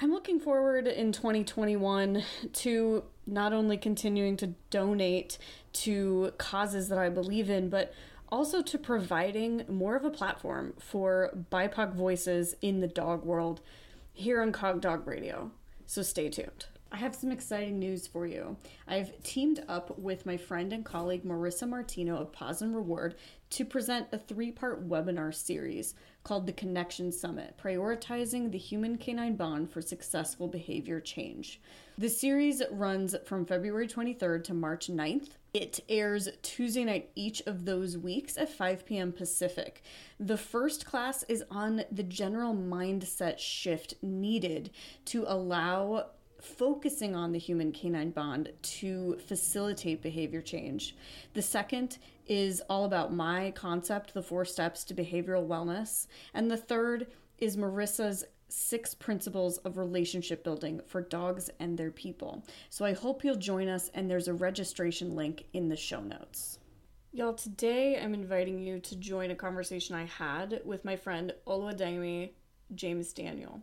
I'm looking forward in 2021 to not only continuing to donate to causes that I believe in, but also to providing more of a platform for BIPOC voices in the dog world here on Cog Dog Radio. So stay tuned. I have some exciting news for you. I've teamed up with my friend and colleague Marissa Martino of Paws and Reward to present a three-part webinar series called The Connection Summit, Prioritizing the Human-Canine Bond for Successful Behavior Change. The series runs from February 23rd to March 9th. It airs Tuesday night each of those weeks at 5 p.m. Pacific. The first class is on the general mindset shift needed to allow focusing on the human-canine bond to facilitate behavior change. The second is all about my concept, the 4 steps to behavioral wellness. And the third is Marissa's 6 principles of relationship building for dogs and their people. So I hope you'll join us, and there's a registration link in the show notes. Y'all, today I'm inviting you to join a conversation I had with my friend Oluwadeyi James Daniel.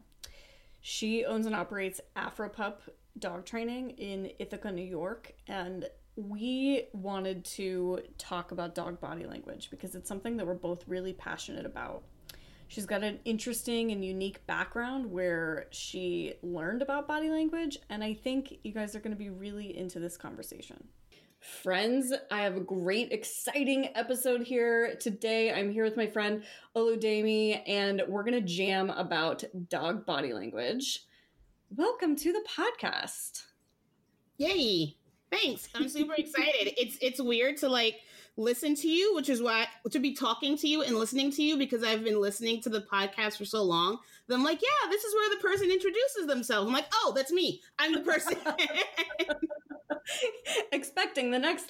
She owns and operates Afropup Dog Training in Ithaca, New York, and we wanted to talk about dog body language because it's something that we're both really passionate about. She's got an interesting and unique background where she learned about body language, and I think you guys are going to be really into this conversation. Friends, I have a great, exciting episode here today. I'm here with my friend Oluwadeyi, and we're going to jam about dog body language. Welcome to the podcast. Yay. Thanks. I'm super excited. It's weird to listen to you, which is why to be talking to you and listening to you, because I've been listening to the podcast for so long that I'm like, yeah, this is where the person introduces themselves. I'm like, oh, that's me. I'm the person. Expecting the next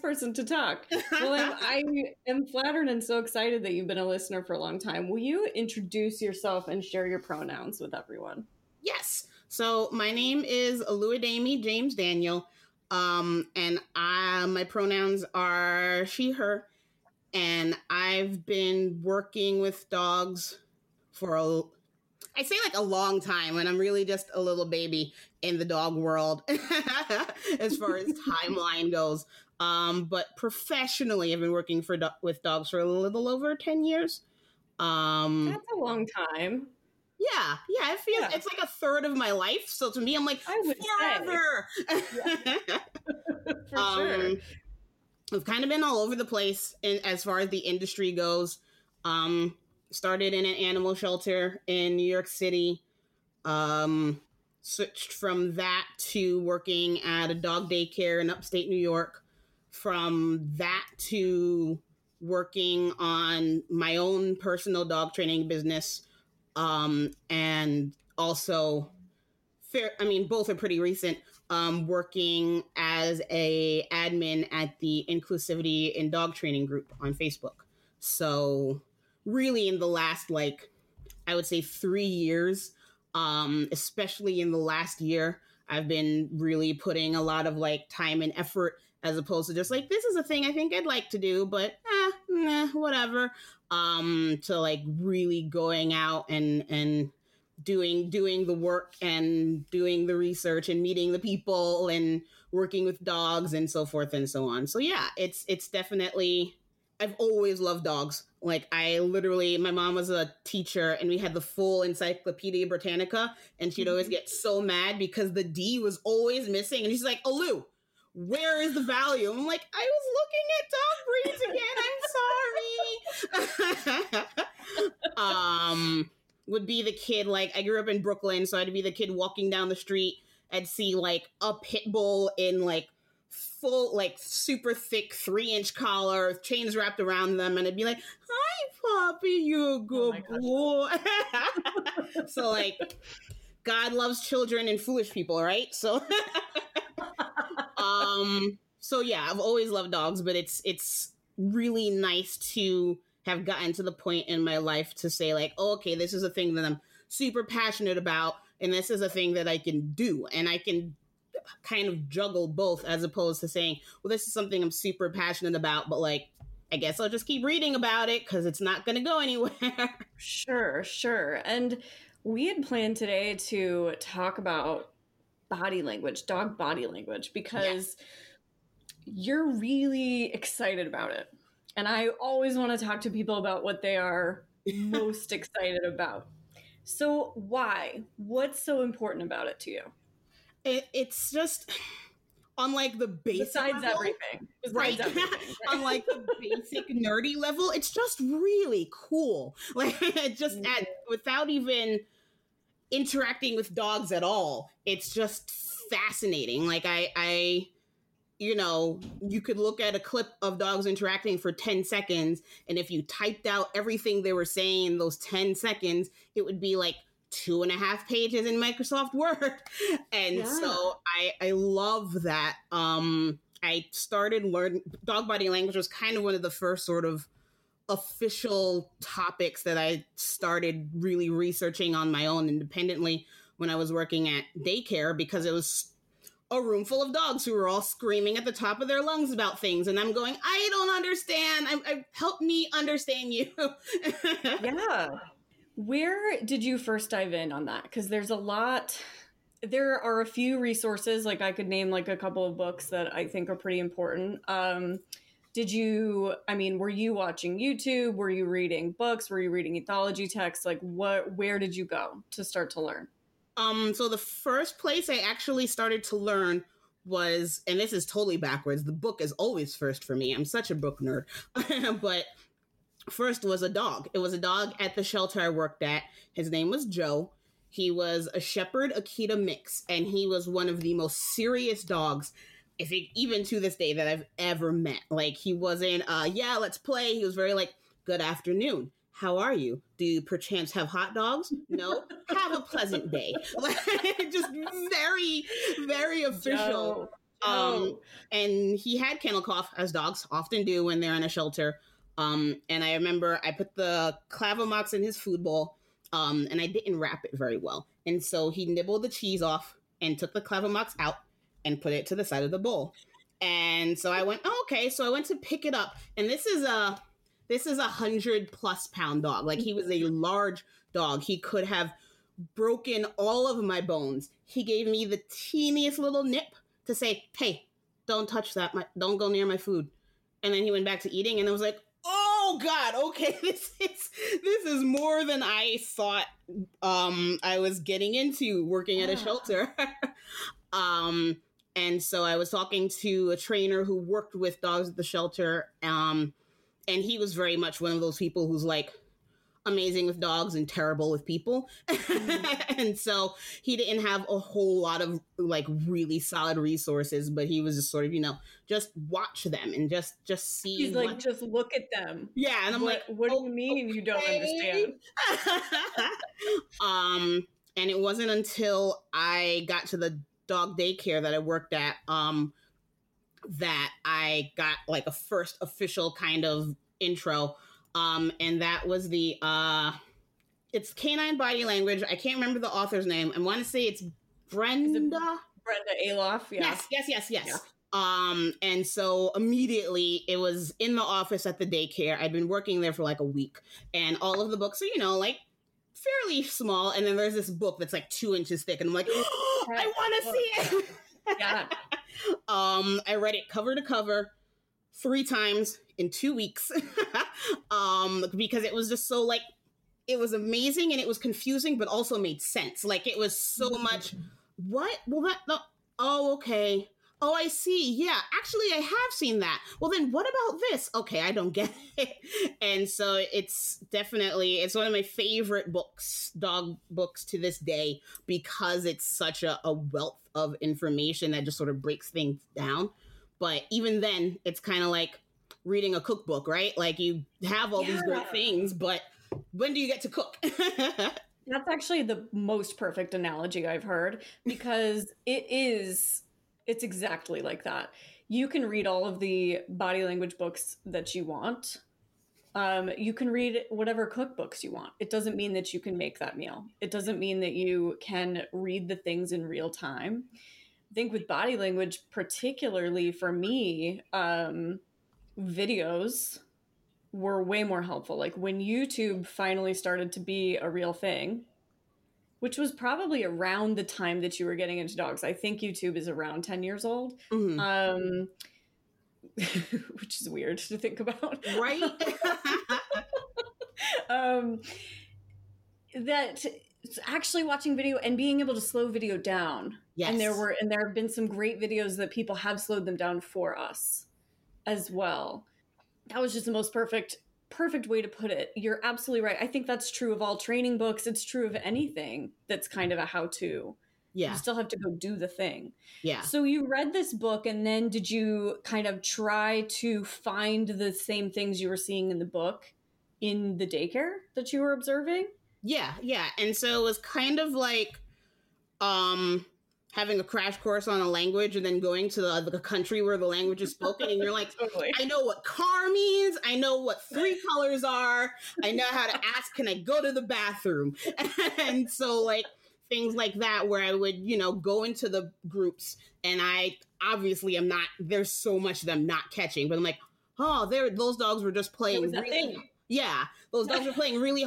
person to talk. Well, I am flattered and so excited that you've been a listener for a long time. Will you introduce yourself and share your pronouns with everyone? Yes. So my name is Oluwadeyi James Daniel, and my pronouns are she, her, and I've been working with dogs for I say a long time, and I'm really just a little baby in the dog world as far as timeline goes. But professionally, I've been working with dogs for a little over 10 years. That's a long time. Yeah. It feels it's a third of my life. So to me, I'm forever. For sure. I've kind of been all over the place as far as the industry goes. Started in an animal shelter in New York City. Switched from that to working at a dog daycare in upstate New York. From that to working on my own personal dog training business. And also, both are pretty recent, working as a admin at the Inclusivity in Dog Training group on Facebook. So really in the last, I would say 3 years, especially in the last year, I've been really putting a lot of time and effort as opposed to just this is a thing I think I'd like to do, but whatever, to really going out and doing the work and doing the research and meeting the people and working with dogs and so forth and so on. So yeah, it's definitely, I've always loved dogs. My mom was a teacher and we had the full Encyclopedia Britannica, and she'd always get so mad because the D was always missing. And she's like, Olu, where is the value? I'm like, I was looking at dog breeds again. I'm sorry. Would be the kid, I grew up in Brooklyn, so I'd be the kid walking down the street. I'd see a pit bull in full, super thick 3-inch collar, chains wrapped around them, and it'd be like, hi, puppy, you good boy. So God loves children and foolish people, right? So, so yeah, I've always loved dogs, but it's really nice to have gotten to the point in my life to say like, oh, okay, this is a thing that I'm super passionate about, and this is a thing that I can do, and I can kind of juggle both, as opposed to saying, well, this is something I'm super passionate about, but like, I guess I'll just keep reading about it because it's not going to go anywhere. Sure. And we had planned today to talk about body language, dog body language, because you're really excited about it. And I always want to talk to people about what they are most excited about. So why? What's so important about it to you? It's just... Unlike the basic Besides everything. Unlike the basic nerdy level, it's just really cool. Like, just without even interacting with dogs at all, it's just fascinating. Like, I, you know, you could look at a clip of dogs interacting for 10 seconds, and if you typed out everything they were saying in those 10 seconds, it would be like 2.5 pages in Microsoft Word. And so I love that. I started learning dog body language was kind of one of the first sort of official topics that I started really researching on my own independently when I was working at daycare, because it was a room full of dogs who were all screaming at the top of their lungs about things. And I'm going, I don't understand. Help me understand you. Yeah. Where did you first dive in on that? Because there's a lot, there are a few resources, like I could name like a couple of books that I think are pretty important. Were you watching YouTube? Were you reading books? Were you reading ethology texts? Like where did you go to start to learn? So the first place I actually started to learn was, and this is totally backwards, the book is always first for me. I'm such a book nerd, but first was a dog. It was a dog at the shelter I worked at. His name was Joe. He was a Shepherd Akita mix, and he was one of the most serious dogs, even to this day, that I've ever met. Like, he wasn't, let's play. He was very like, good afternoon. How are you? Do you perchance have hot dogs? No. Have a pleasant day. Like, just very, very official. Joe. And he had kennel cough, as dogs often do when they're in a shelter. And I remember I put the Clavomox in his food bowl, and I didn't wrap it very well. And so he nibbled the cheese off and took the Clavomox out and put it to the side of the bowl. And so I went, okay. So I went to pick it up. And this is a 100+ pound dog. Like, he was a large dog. He could have broken all of my bones. He gave me the teeniest little nip to say, hey, don't touch that. Don't go near my food. And then he went back to eating, and I was like, oh God, okay, this is more than I thought I was getting into working at a shelter. And so I was talking to a trainer who worked with dogs at the shelter, and he was very much one of those people who's like amazing with dogs and terrible with people. And so he didn't have a whole lot of like really solid resources, but he was just sort of, you know, just watch them and just see. He's like, just look at them. Yeah. And I'm like, what do you mean you don't understand? And it wasn't until I got to the dog daycare that I worked at, that I got like a first official kind of intro. And that was the, it's Canine Body Language. I can't remember the author's name. I want to say it's Brenda Aloff. Yeah. Yes. Yeah. And so immediately it was in the office at the daycare. I'd been working there for like a week, and all of the books are, you know, like fairly small. And then there's this book that's like 2 inches thick, and I'm like, oh, I want to see it. Yeah. I read it cover to cover 3 times in 2 weeks, because it was just so like, it was amazing, and it was confusing, but also made sense. Like, it was so much, what? Well, that, no. Oh, okay. Oh, I see. Yeah, actually, I have seen that. Well, then what about this? Okay, I don't get it. And so it's one of my favorite books, dog books to this day, because it's such a wealth of information that just sort of breaks things down. But even then, it's kind of like reading a cookbook, right? Like, you have all these great things, but when do you get to cook? That's actually the most perfect analogy I've heard, because it's exactly like that. You can read all of the body language books that you want. You can read whatever cookbooks you want. It doesn't mean that you can make that meal. It doesn't mean that you can read the things in real time. I think with body language, particularly for me, videos were way more helpful. Like when YouTube finally started to be a real thing, which was probably around the time that you were getting into dogs. I think YouTube is around 10 years old, mm-hmm. Which is weird to think about. Right. That actually watching video and being able to slow video down. Yes. And there have been some great videos that people have slowed them down for us as well. That was just the most perfect way to put it. You're absolutely right. I think that's true of all training books. It's true of anything that's kind of a how-to. Yeah. You still have to go do the thing. Yeah. So you read this book, and then did you kind of try to find the same things you were seeing in the book in the daycare that you were observing? Yeah. Yeah. And so it was kind of like having a crash course on a language and then going to the country where the language is spoken. And you're like, totally. I know what car means. I know what three colors are. I know how to ask, can I go to the bathroom? And so like things like that, where I would, go into the groups, and I obviously am not, there's so much that I'm not catching, but I'm like, oh, those dogs were just playing. Really, yeah. Those dogs were playing really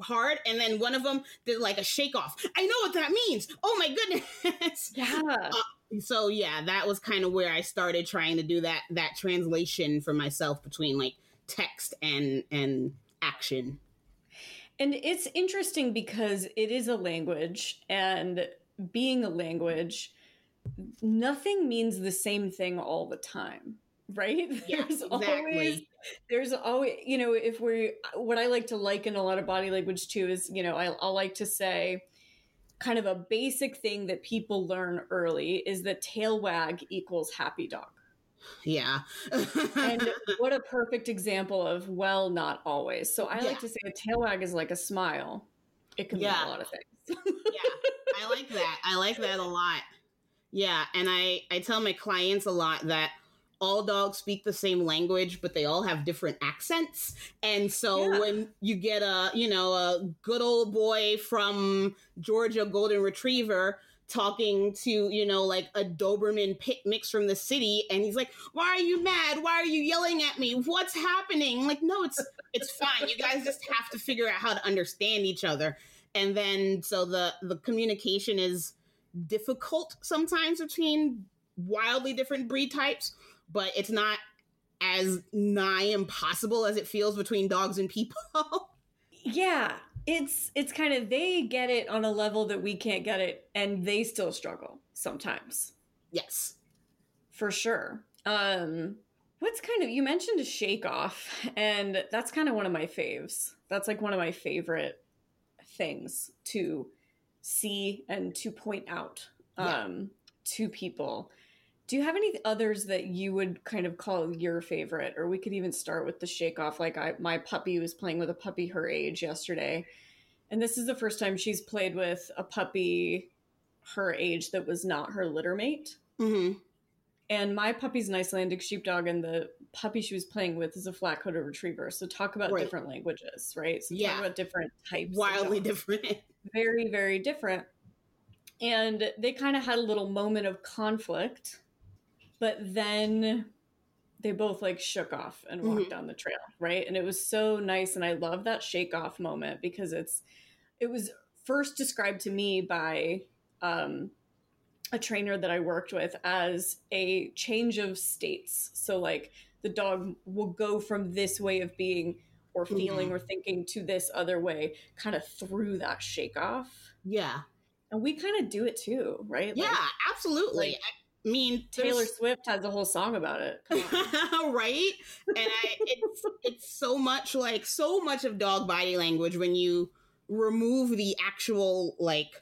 hard, and then one of them did like a shake off. I know what that means. Oh my goodness. Yeah. So yeah, that was kind of where I started trying to do that translation for myself between like text and action. And it's interesting because it is a language, and being a language, nothing means the same thing all the time. Right? Yes, there's always, if what I like to liken a lot of body language to is, I'll like to say kind of a basic thing that people learn early is that tail wag equals happy dog. Yeah. And what a perfect example of, well, not always. So I like to say a tail wag is like a smile. It can mean a lot of things. Yeah. I like that. I like that a lot. Yeah. And I tell my clients a lot that all dogs speak the same language, but they all have different accents. And so when you get a good old boy from Georgia golden retriever talking to, like a Doberman pit mix from the city, and he's like, why are you mad? Why are you yelling at me? What's happening? I'm like, no, it's fine. You guys just have to figure out how to understand each other. And then so the communication is difficult sometimes between wildly different breed types, but it's not as nigh impossible as it feels between dogs and people. Yeah, it's kind of, they get it on a level that we can't get it, and they still struggle sometimes. Yes, for sure. What's kind of, you mentioned a shake off, and that's kind of one of my faves. That's like one of my favorite things to see and to point out to people. Do you have any others that you would kind of call your favorite? Or we could even start with the shake off. Like my puppy was playing with a puppy her age yesterday, and this is the first time she's played with a puppy her age that was not her litter mate. Mm-hmm. And my puppy's an Icelandic sheepdog, and the puppy she was playing with is a flat-coated retriever. So talk about different languages, right? So talk about different types. Wildly different. Very, very different. And they kind of had a little moment of conflict, but then they both like shook off and walked down the trail, right? And it was so nice, and I love that shake off moment because it was first described to me by a trainer that I worked with as a change of states. So like the dog will go from this way of being or feeling or thinking to this other way, kind of through that shake off. Yeah. And we kind of do it too, right? Yeah, like, absolutely. Like, I mean, Taylor Swift has a whole song about it. Come on. Right? And it's so much of dog body language when you remove the actual, like,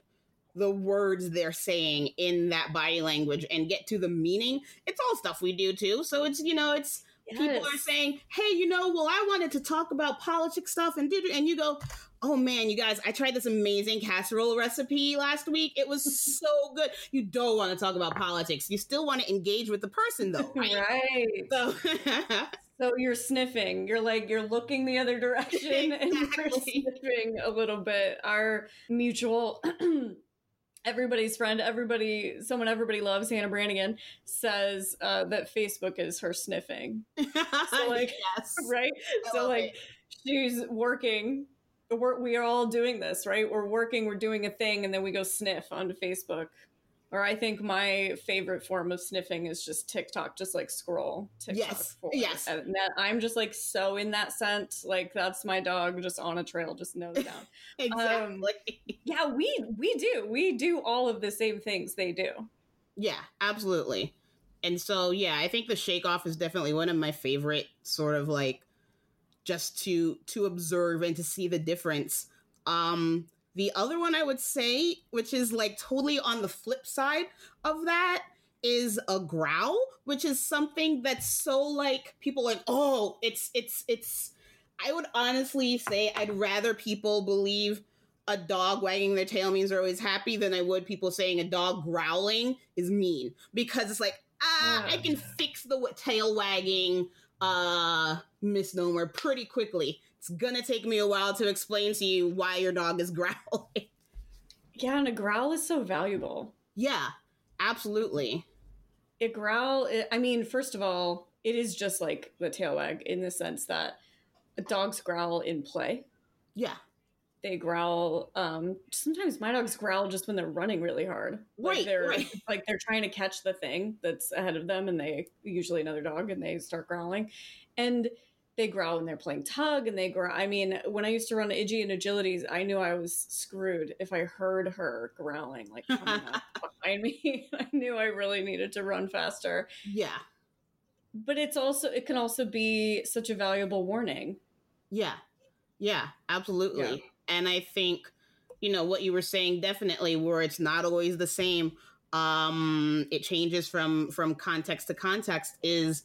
the words they're saying in that body language and get to the meaning. It's all stuff we do too. So it's Yes. People are saying, hey, you know, well, I wanted to talk about politics stuff and you go, oh man, you guys, I tried this amazing casserole recipe last week. It was so good. You don't want to talk about politics. You still want to engage with the person though. Right. So so you're sniffing. You're like, you're looking the other direction and you're sniffing a little bit. Our mutual, everybody's friend, everybody loves, Hannah Brannigan, says that Facebook is her sniffing. So like, yes. Right? So like, she's working. We are all doing this, right? We're working, we're doing a thing, and then we go sniff onto Facebook. Or I think my favorite form of sniffing is just TikTok, just like scroll TikTok. Yes, yes. And that, I'm just like so in that scent, like that's my dog just on a trail, just nose down. Exactly. Yeah, we do. We do all of the same things they do. Yeah, absolutely. And so, yeah, I think the shake off is definitely one of my favorite sort of like just to observe and to see the difference. The other one I would say, which is like totally on the flip side of that, is a growl, which is something that's so like people like, oh, it's I would honestly say I'd rather people believe a dog wagging their tail means they're always happy than I would people saying a dog growling is mean, because it's like, I can fix the tail wagging misnomer pretty quickly. It's gonna take me a while to explain to you why your dog is growling. Yeah, and a growl is so valuable. Yeah, absolutely. A growl, I mean, first of all, it is just like the tail wag in the sense that dogs growl in play. Yeah. They growl. Sometimes my dogs growl just when they're running really hard. Like like they're trying to catch the thing that's ahead of them, and they usually another dog, and they start growling. And they growl when they're playing tug, and they growl. I mean, when I used to run Iggy and Agilities, I knew I was screwed if I heard her growling like coming up behind me. I knew I really needed to run faster. Yeah, but it can also be such a valuable warning. Yeah, yeah, absolutely. Yeah. And I think, you know, what you were saying, definitely, where it's not always the same, it changes from context to context, is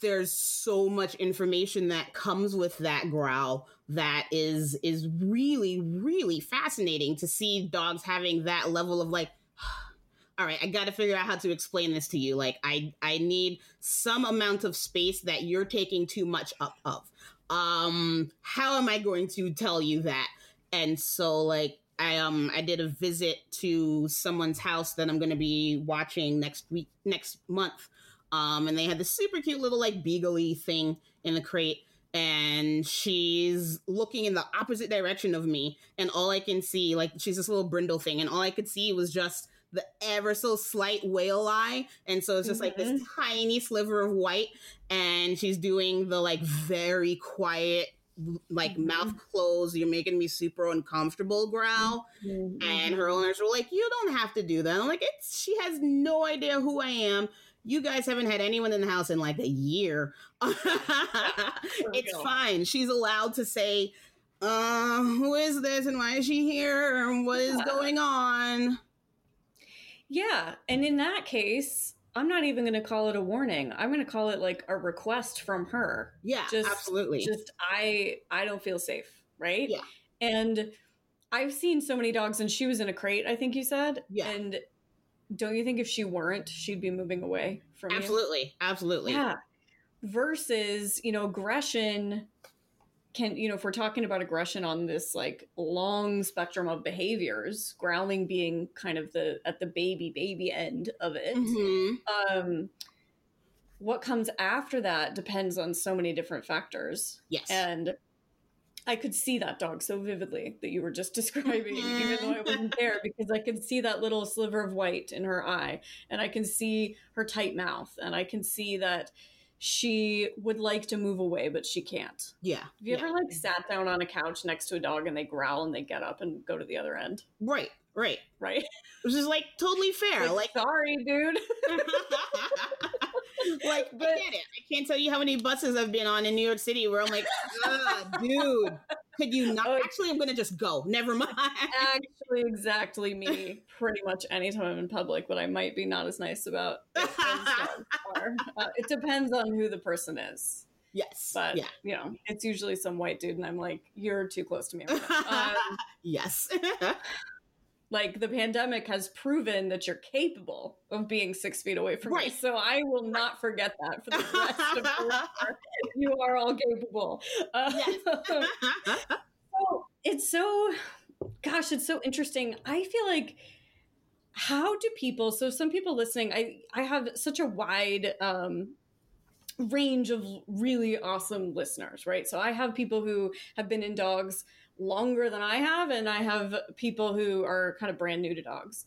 there's so much information that comes with that growl that is really, really fascinating to see dogs having that level of like, all right, I got to figure out how to explain this to you. Like, I need some amount of space that you're taking too much up of. How am I going to tell you that? And so, like, I did a visit to someone's house that I'm going to be watching next month. And they had this super cute little, like, beagle-y thing in the crate. And she's looking in the opposite direction of me. And all I can see, like, she's this little brindle thing. And all I could see was just the ever so slight whale eye. And so it's just like this tiny sliver of white. And she's doing the, like, very quiet, like mouth closed, you're making me super uncomfortable growl. And her owners were like, you don't have to do that. And I'm like, she has no idea who I am. You guys haven't had anyone in the house in like a year. It's fine. She's allowed to say, who is this and why is she here? And what is going on? Yeah. And in that case, I'm not even going to call it a warning. I'm going to call it like a request from her. Yeah, absolutely. Just, I don't feel safe, right? Yeah. And I've seen so many dogs, and she was in a crate, I think you said. Yeah. And don't you think if she weren't, she'd be moving away from you? Absolutely, absolutely. Yeah. Versus, you know, aggression can, you know, if we're talking about aggression on this like long spectrum of behaviors, growling being kind of at the baby end of it. What comes after that depends on so many different factors. Yes. And I could see that dog so vividly that you were just describing, even though I wasn't there, because I could see that little sliver of white in her eye, and I can see her tight mouth, and I can see that she would like to move away, but she can't. Yeah. Have you ever like sat down on a couch next to a dog and they growl and they get up and go to the other end? Right. Which is like totally fair. Like sorry, dude. Like, but, I get it. I can't tell you how many buses I've been on in New York City where I'm like, dude, could you not? Actually, I'm going to just go. Never mind. Actually, exactly me. Pretty much anytime I'm in public, but I might be not as nice about it. It depends on who the person is. Yes. But, yeah. You know, it's usually some white dude and I'm like, you're too close to me right now. Yes. Like the pandemic has proven that you're capable of being 6 feet away from me. So I will not forget that for the rest of the life. You are all capable. Yes. So it's so, gosh, it's so interesting. I feel like, how do people, so some people listening, I have such a wide, range of really awesome listeners, right? So I have people who have been in dogs longer than I have, and I have people who are kind of brand new to dogs.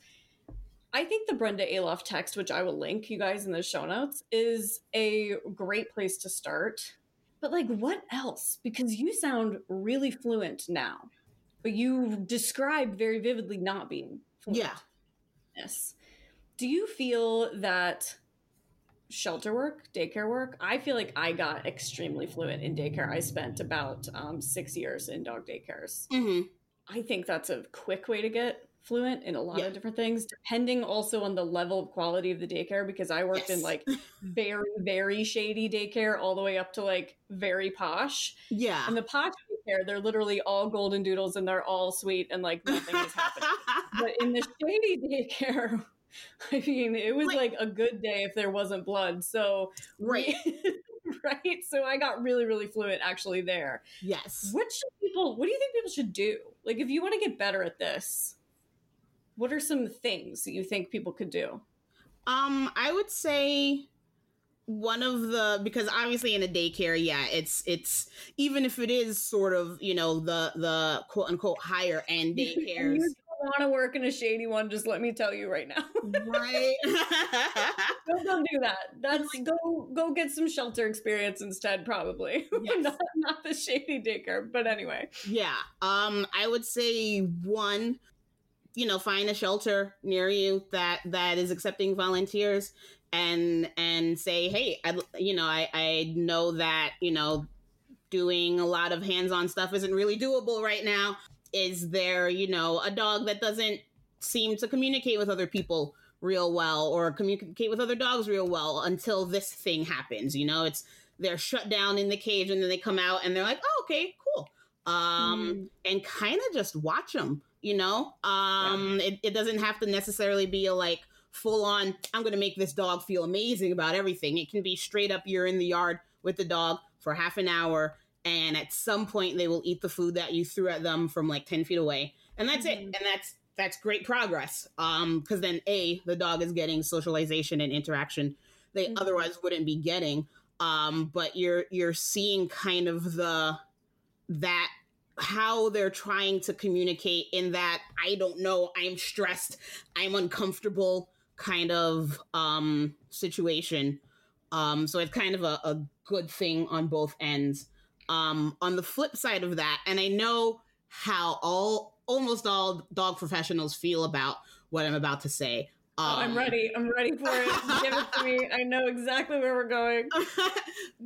I think the Brenda Aloff text, which I will link you guys in the show notes, is a great place to start. But like, what else? Because you sound really fluent now, but you describe very vividly not being fluent. Yeah. Yes. Do you feel that shelter work, daycare work? I feel like I got extremely fluent in daycare. I spent about 6 years in dog daycares. Mm-hmm. I think that's a quick way to get fluent in a lot of different things, depending also on the level of quality of the daycare, because I worked in like very, very shady daycare all the way up to like very posh. Yeah. And the posh daycare, they're literally all golden doodles and they're all sweet and like nothing is happening. But in the shady daycare, I mean, it was like a good day if there wasn't blood. So, right. So I got really, really fluent actually there. Yes. What do you think people should do? Like, if you want to get better at this, what are some things that you think people could do? I would say because obviously in a daycare, it's even if it is sort of, you know, the quote unquote higher end daycares. Want to work in a shady one, just let me tell you right now. Right. Don't do that. That's go get some shelter experience instead, probably. Yes. not the shady daycare, but anyway. Yeah. I would say one, you know, find a shelter near you that is accepting volunteers and say, hey, I know that, you know, doing a lot of hands-on stuff isn't really doable right now. Is there, you know, a dog that doesn't seem to communicate with other people real well or communicate with other dogs real well until this thing happens? You know, they're shut down in the cage and then they come out and they're like, oh, okay, cool. And kind of just watch them, you know. It doesn't have to necessarily be a like full on, I'm going to make this dog feel amazing about everything. It can be straight up, you're in the yard with the dog for half an hour. And at some point they will eat the food that you threw at them from like 10 feet away. And that's it. And that's great progress. Cause then the dog is getting socialization and interaction they otherwise wouldn't be getting. But you're seeing kind of how they're trying to communicate in that, I don't know, I'm stressed, I'm uncomfortable kind of situation. So it's kind of a good thing on both ends. On the flip side of that, and I know how almost all dog professionals feel about what I'm about to say. I'm ready for it. Give it to me. I know exactly where we're going.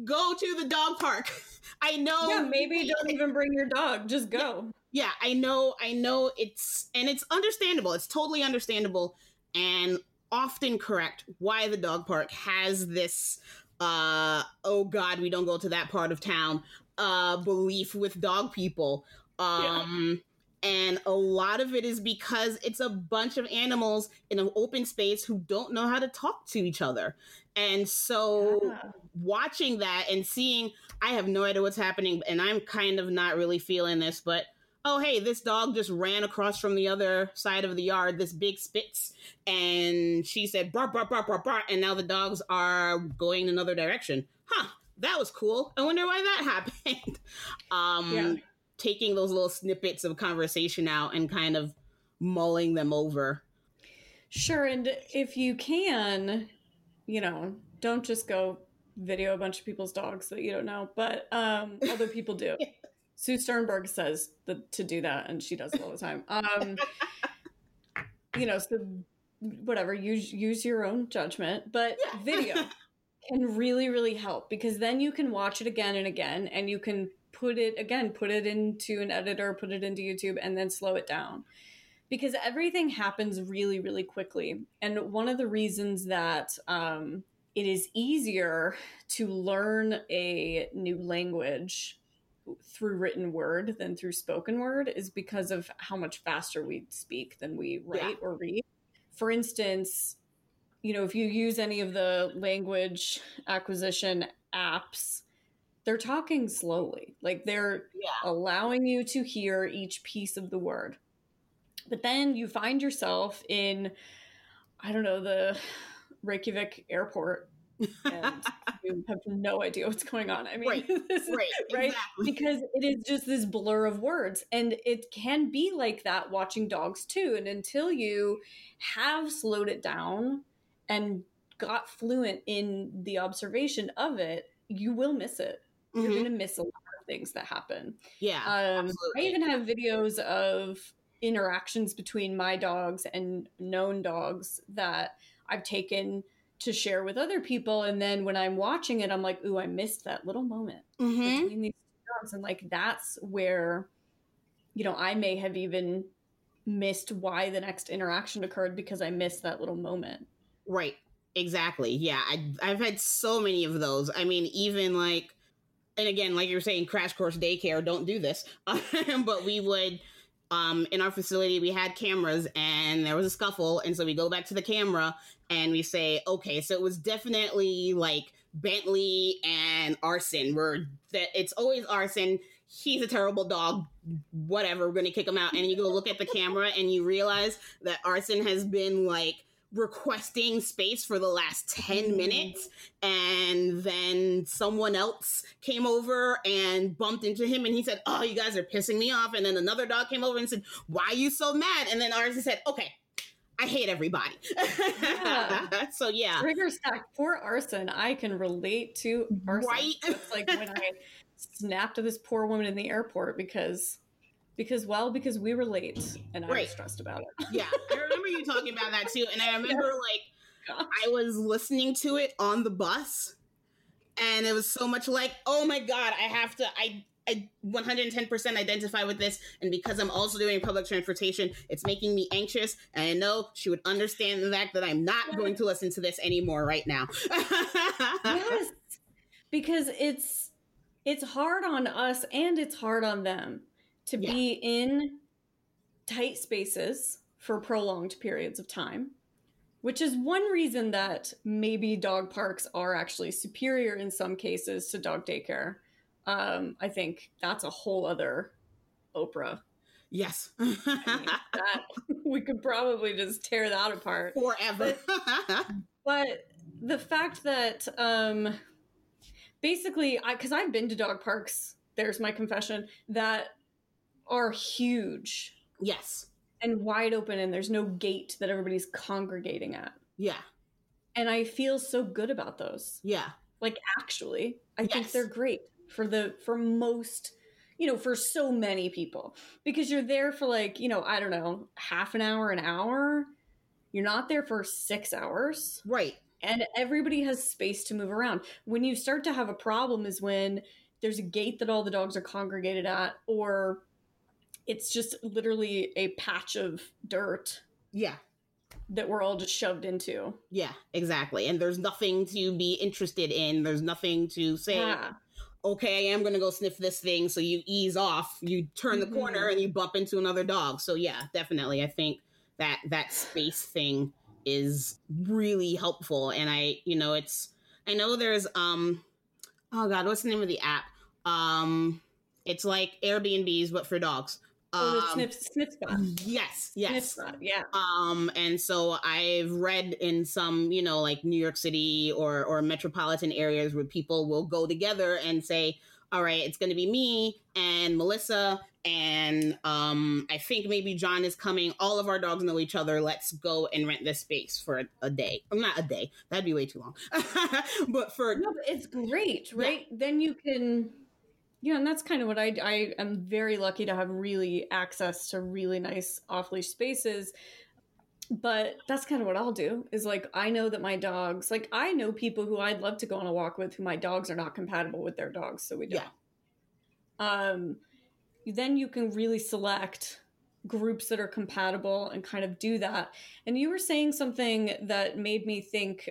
Go to the dog park. I know. Yeah, maybe don't even bring your dog. Just go. Yeah, I know and it's understandable. It's totally understandable and often correct why the dog park has this, oh God, we don't go to that part of town, belief with dog people. And a lot of it is because it's a bunch of animals in an open space who don't know how to talk to each other. And so watching that and seeing, I have no idea what's happening and I'm kind of not really feeling this, but oh, hey, this dog just ran across from the other side of the yard, this big Spitz, and she said, bark, bark, bark, bark, bark, and now the dogs are going another direction. Huh, that was cool. I wonder why that happened. Taking those little snippets of conversation out and kind of mulling them over. Sure, and if you can, you know, don't just go video a bunch of people's dogs that you don't know, but other people do. Sue Sternberg says to do that, and she does it all the time. You know, so whatever, use your own judgment, but video can really, really help, because then you can watch it again and again, and you can put it into an editor, put it into YouTube, and then slow it down, because everything happens really, really quickly. And one of the reasons that it is easier to learn a new language through written word than through spoken word is because of how much faster we speak than we write or read. For instance, you know, if you use any of the language acquisition apps, they're talking slowly, like they're allowing you to hear each piece of the word. But then you find yourself in, I don't know, the Reykjavik airport, and you have no idea what's going on. I mean, right? Exactly. Because it is just this blur of words, and it can be like that watching dogs too. And until you have slowed it down and got fluent in the observation of it, you will miss it. Mm-hmm. You're going to miss a lot of things that happen. Yeah, I even have videos of interactions between my dogs and known dogs that I've taken to share with other people. And then when I'm watching it, I'm like, ooh, I missed that little moment between these two dogs. And like, that's where, you know, I may have even missed why the next interaction occurred because I missed that little moment. Right. Exactly. Yeah. I've had so many of those. I mean, even like, and again, like you were saying, crash course daycare, don't do this. But we would, in our facility, we had cameras and there was a scuffle. And so we go back to the camera and we say, okay, so it was definitely like Bentley and arson. It's always arson. He's a terrible dog, whatever. We're going to kick him out. And you go look at the camera and you realize that arson has been like requesting space for the last 10 minutes, and then someone else came over and bumped into him and he said, oh, you guys are pissing me off. And then another dog came over and said, why are you so mad? And then ours said, okay, I hate everybody. Yeah. So yeah, trigger stack for arson. I can relate to arson. Right? It's like when I snapped at this poor woman in the airport because we were late, and I was stressed about it. Yeah, I remember you talking about that too. And I remember I was listening to it on the bus, and it was so much like, oh my God, I 110% identify with this. And because I'm also doing public transportation, it's making me anxious. And I know she would understand the fact that I'm not going to listen to this anymore right now. Yes, because it's hard on us and it's hard on them to be in tight spaces for prolonged periods of time, which is one reason that maybe dog parks are actually superior in some cases to dog daycare. I think that's a whole other Oprah. Yes. We could probably just tear that apart. Forever. But the fact that basically, because I've been to dog parks, there's my confession, that are huge. Yes. And wide open, and there's no gate that everybody's congregating at. Yeah. And I feel so good about those. Yeah. Like, actually, I think they're great for most, you know, for so many people, because you're there for like, you know, I don't know, half an hour. You're not there for 6 hours. Right. And everybody has space to move around. When you start to have a problem is when there's a gate that all the dogs are congregated at, or it's just literally a patch of dirt. Yeah. That we're all just shoved into. Yeah, exactly. And there's nothing to be interested in. There's nothing to say, okay, I am going to go sniff this thing. So you ease off, you turn the corner and you bump into another dog. So yeah, definitely. I think that space thing is really helpful. And I know there's, oh God, what's the name of the app? It's like Airbnbs, but for dogs. Sniff Spot. Yes. Sniff Spot, yeah. And so I've read in some, you know, like New York City or metropolitan areas where people will go together and say, all right, it's going to be me and Melissa and I think maybe John is coming. All of our dogs know each other. Let's go and rent this space for a day. Well, not a day. That'd be way too long. But it's great, right? Yeah. Then you can... Yeah, and that's kind of what I am very lucky to have really access to really nice off-leash spaces. But that's kind of what I'll do is like, I know that my dogs, like I know people who I'd love to go on a walk with who my dogs are not compatible with their dogs. So we don't. Yeah. Then you can really select groups that are compatible and kind of do that. And you were saying something that made me think,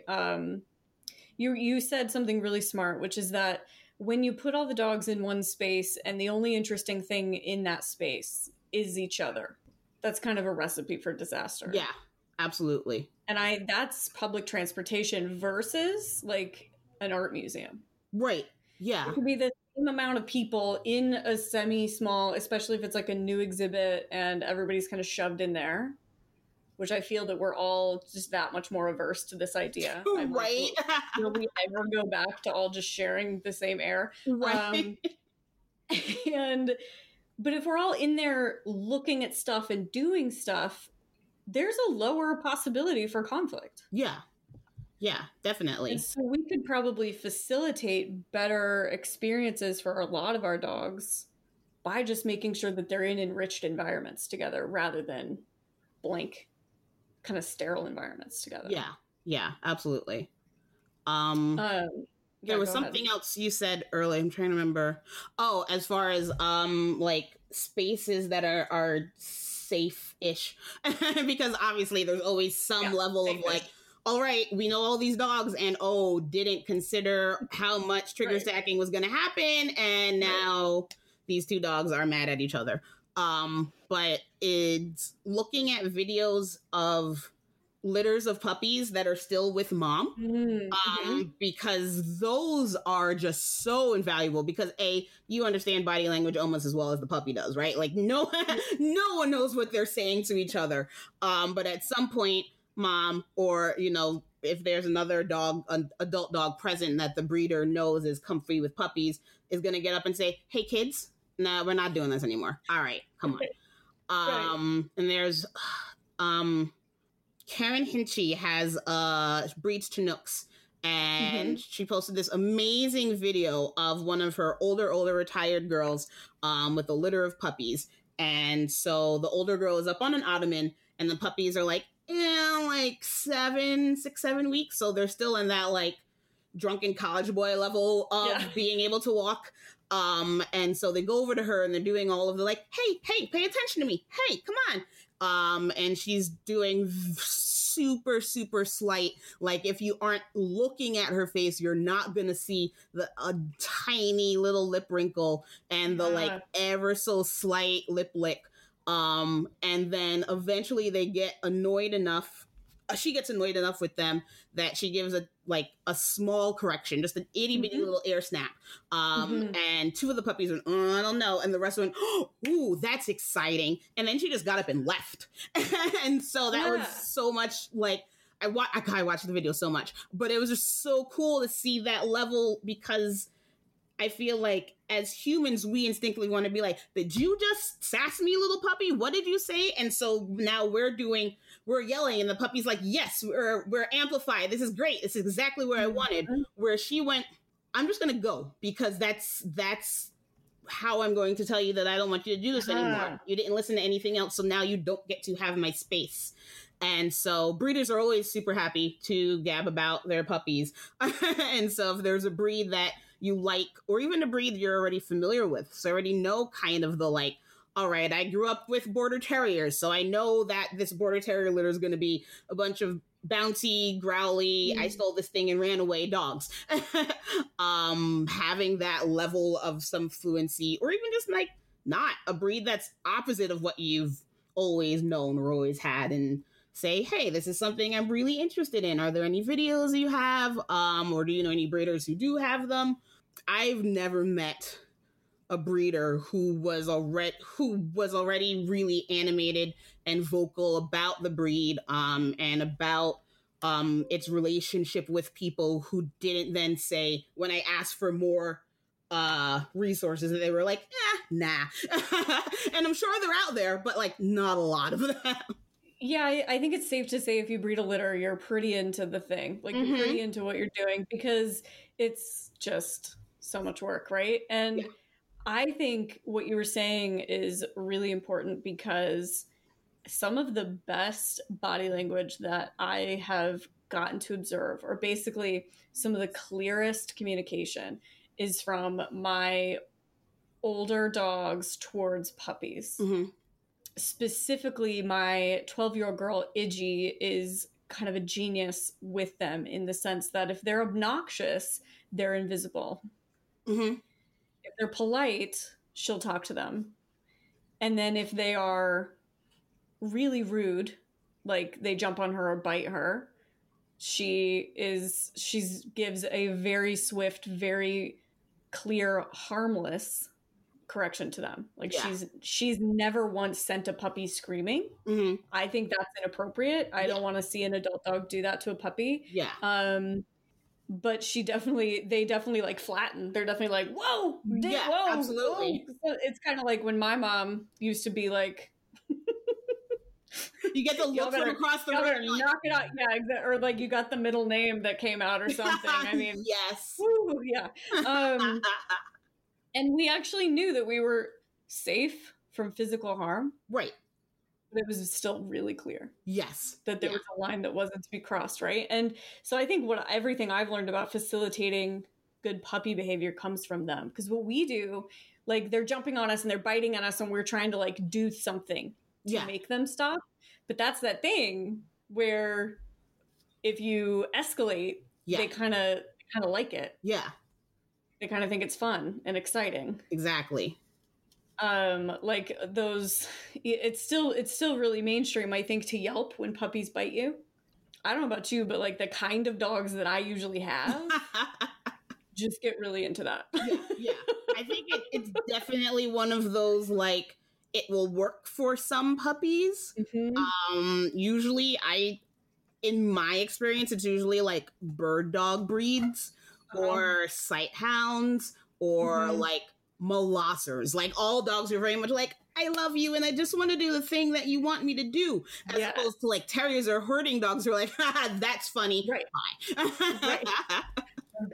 you said something really smart, which is that when you put all the dogs in one space and the only interesting thing in that space is each other, that's kind of a recipe for disaster. Yeah, absolutely. And that's public transportation versus like an art museum. Right. Yeah. It could be the same amount of people in a semi-small, especially if it's like a new exhibit and everybody's kind of shoved in there, which I feel that we're all just that much more averse to this idea. Right. Like, will we ever go back to all just sharing the same air? Right. But if we're all in there looking at stuff and doing stuff, there's a lower possibility for conflict. Yeah. Yeah, definitely. And so we could probably facilitate better experiences for a lot of our dogs by just making sure that they're in enriched environments together rather than blank kind of sterile environments together. Yeah. Yeah, absolutely. There was something else you said earlier. I'm trying to remember. Oh, as far as like spaces that are safe-ish, because obviously there's always some level of like, all right, we know all these dogs and didn't consider how much trigger stacking was going to happen. And now these two dogs are mad at each other. But it's looking at videos of litters of puppies that are still with mom, because those are just so invaluable because you understand body language almost as well as the puppy does, right? Like no one knows what they're saying to each other. But at some point mom, or, you know, if there's another dog, an adult dog present that the breeder knows is comfy with puppies, is going to get up and say, "Hey kids, no, we're not doing this anymore. All right, come on." And there's, Karen Hinchy has breeds Chinooks, and she posted this amazing video of one of her older retired girls with a litter of puppies. And so the older girl is up on an ottoman, and the puppies are like, six, 7 weeks. So they're still in that like drunken college boy level of being able to walk. And so they go over to her and they're doing all of the like, hey, pay attention to me. Hey, come on. And she's doing super, super slight. Like if you aren't looking at her face, you're not going to see a tiny little lip wrinkle and the like ever so slight lip lick. And then eventually they get annoyed enough. She gets annoyed enough with them that she gives a small correction, just an itty bitty little air snap. And two of the puppies went, "I don't know." And the rest went, "Ooh, that's exciting." And then she just got up and left. And so that was so much like, I watched the video so much, but it was just so cool to see that level, because I feel like as humans, we instinctively want to be like, "Did you just sass me, little puppy? What did you say?" And so now we're yelling, and the puppy's like, "Yes, we're amplified. This is great. This is exactly where I wanted." Where she went, "I'm just going to go because that's how I'm going to tell you that I don't want you to do this anymore. You didn't listen to anything else. So now you don't get to have my space." And so breeders are always super happy to gab about their puppies. And so if there's a breed that you like, or even a breed you're already familiar with, so I already know kind of the like, all right, I grew up with border terriers, so I know that this border terrier litter is going to be a bunch of bouncy, growly, I stole this thing and ran away dogs. Having that level of some fluency, or even just like not a breed that's opposite of what you've always known or always had, and say, "Hey, this is something I'm really interested in. Are there any videos you have? Or do you know any breeders who do have them?" I've never met a breeder who was already really animated and vocal about the breed and about its relationship with people, who didn't then say, when I asked for more resources, and they were like, nah. And I'm sure they're out there, but like not a lot of them. Yeah, I think it's safe to say if you breed a litter, you're pretty into the thing. Like, you're pretty into what you're doing, because it's just so much work, right? And I think what you were saying is really important, because some of the best body language that I have gotten to observe, or basically some of the clearest communication, is from my older dogs towards puppies. Mm-hmm. Specifically, my 12-year-old girl, Iggy, is kind of a genius with them in the sense that if they're obnoxious, they're invisible. Mm-hmm. If they're polite, she'll talk to them. And then if they are really rude, like they jump on her or bite her, she gives a very swift, very clear, harmless correction to them. Like, yeah. she's never once sent a puppy screaming. Mm-hmm. I think that's inappropriate. I don't want to see an adult dog do that to a puppy. Yeah. But they definitely like flatten. They're definitely like, whoa, whoa, absolutely. Whoa. It's kind of like when my mom used to be like, you get the look from across the room. Knock it out. Yeah, or like you got the middle name that came out or something. I mean, yes. Woo, yeah. And we actually knew that we were safe from physical harm. Right. But it was still really clear. Yes. That there was a line that wasn't to be crossed, right? And so I think everything I've learned about facilitating good puppy behavior comes from them. Because what we do, like they're jumping on us and they're biting on us and we're trying to like do something to make them stop. But that's that thing where if you escalate, they kind of like it. Yeah. They kind of think it's fun and exciting. Exactly. Like those, it's still really mainstream, I think, to yelp when puppies bite you. I don't know about you, but like the kind of dogs that I usually have just get really into that. Yeah. I think it's definitely one of those, like, it will work for some puppies. Mm-hmm. Usually in my experience, it's usually like bird dog breeds, or sight hounds, or like molossers. Like all dogs are very much like, I love you and I just want to do the thing that you want me to do. As opposed to like terriers or herding dogs who are like, haha, that's funny. Right. Bye. Right.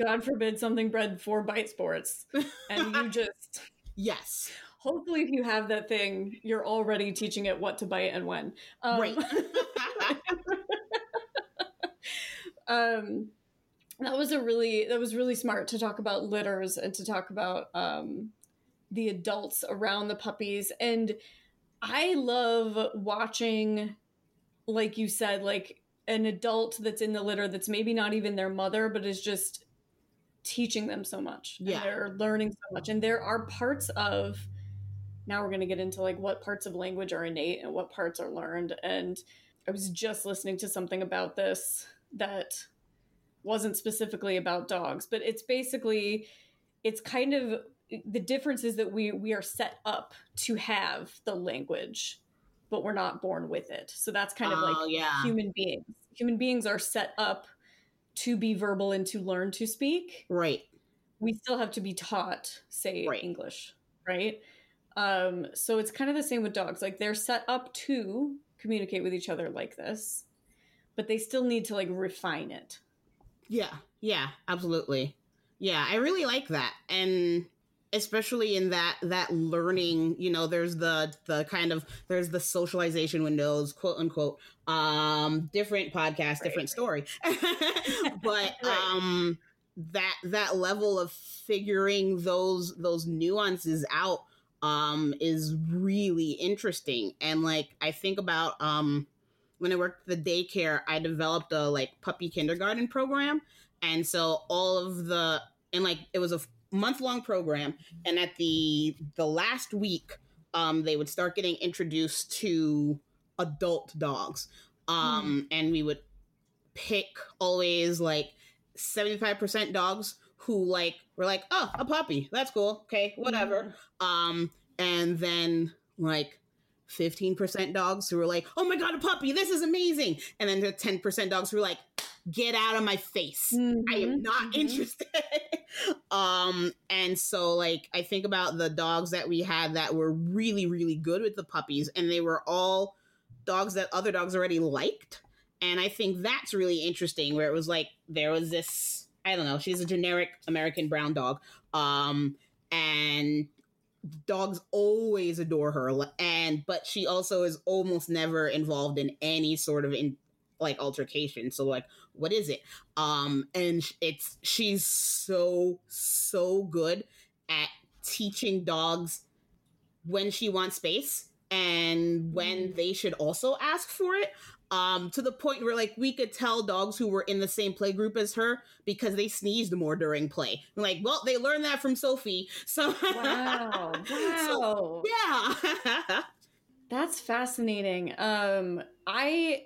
God forbid something bred for bite sports. And you just... Yes. Hopefully if you have that thing, you're already teaching it what to bite and when. Right. That was really smart to talk about litters and to talk about the adults around the puppies. And I love watching, like you said, like an adult that's in the litter that's maybe not even their mother, but is just teaching them so much. Yeah. And they're learning so much. And there are parts of, now we're going to get into like what parts of language are innate and what parts are learned. And I was just listening to something about this that wasn't specifically about dogs, but it's basically, it's kind of the difference is that we are set up to have the language, but we're not born with it. So that's kind of like human beings. Human beings are set up to be verbal and to learn to speak. Right. We still have to be taught, say, English, right? So it's kind of the same with dogs. Like they're set up to communicate with each other like this, but they still need to like refine it. Yeah, yeah, absolutely. Yeah, I really like that. And especially in that learning, you know, there's there's the socialization windows, quote unquote, different podcast, different story. But that level of figuring those nuances out is really interesting. And like I think about when I worked at the daycare, I developed a like puppy kindergarten program. And so it was a month-long program. And at the last week, they would start getting introduced to adult dogs. And we would pick always like 75% dogs who like, were like, oh, a puppy. That's cool. Okay, whatever. And then like, 15% dogs who were like, oh my God, a puppy, this is amazing. And then the 10% dogs who were like, get out of my face. I am not interested. And so like, I think about the dogs that we had that were really, really good with the puppies, and they were all dogs that other dogs already liked. And I think that's really interesting, where it was like, there was this, I don't know, she's a generic American brown dog. And dogs always adore her, and but she also is almost never involved in any sort of altercation. So what is it? And she's so good at teaching dogs when she wants space and when they should also ask for it. To the point where we could tell dogs who were in the same play group as her because they sneezed more during play. They learned that from Sophie. So wow. So, yeah. That's fascinating. I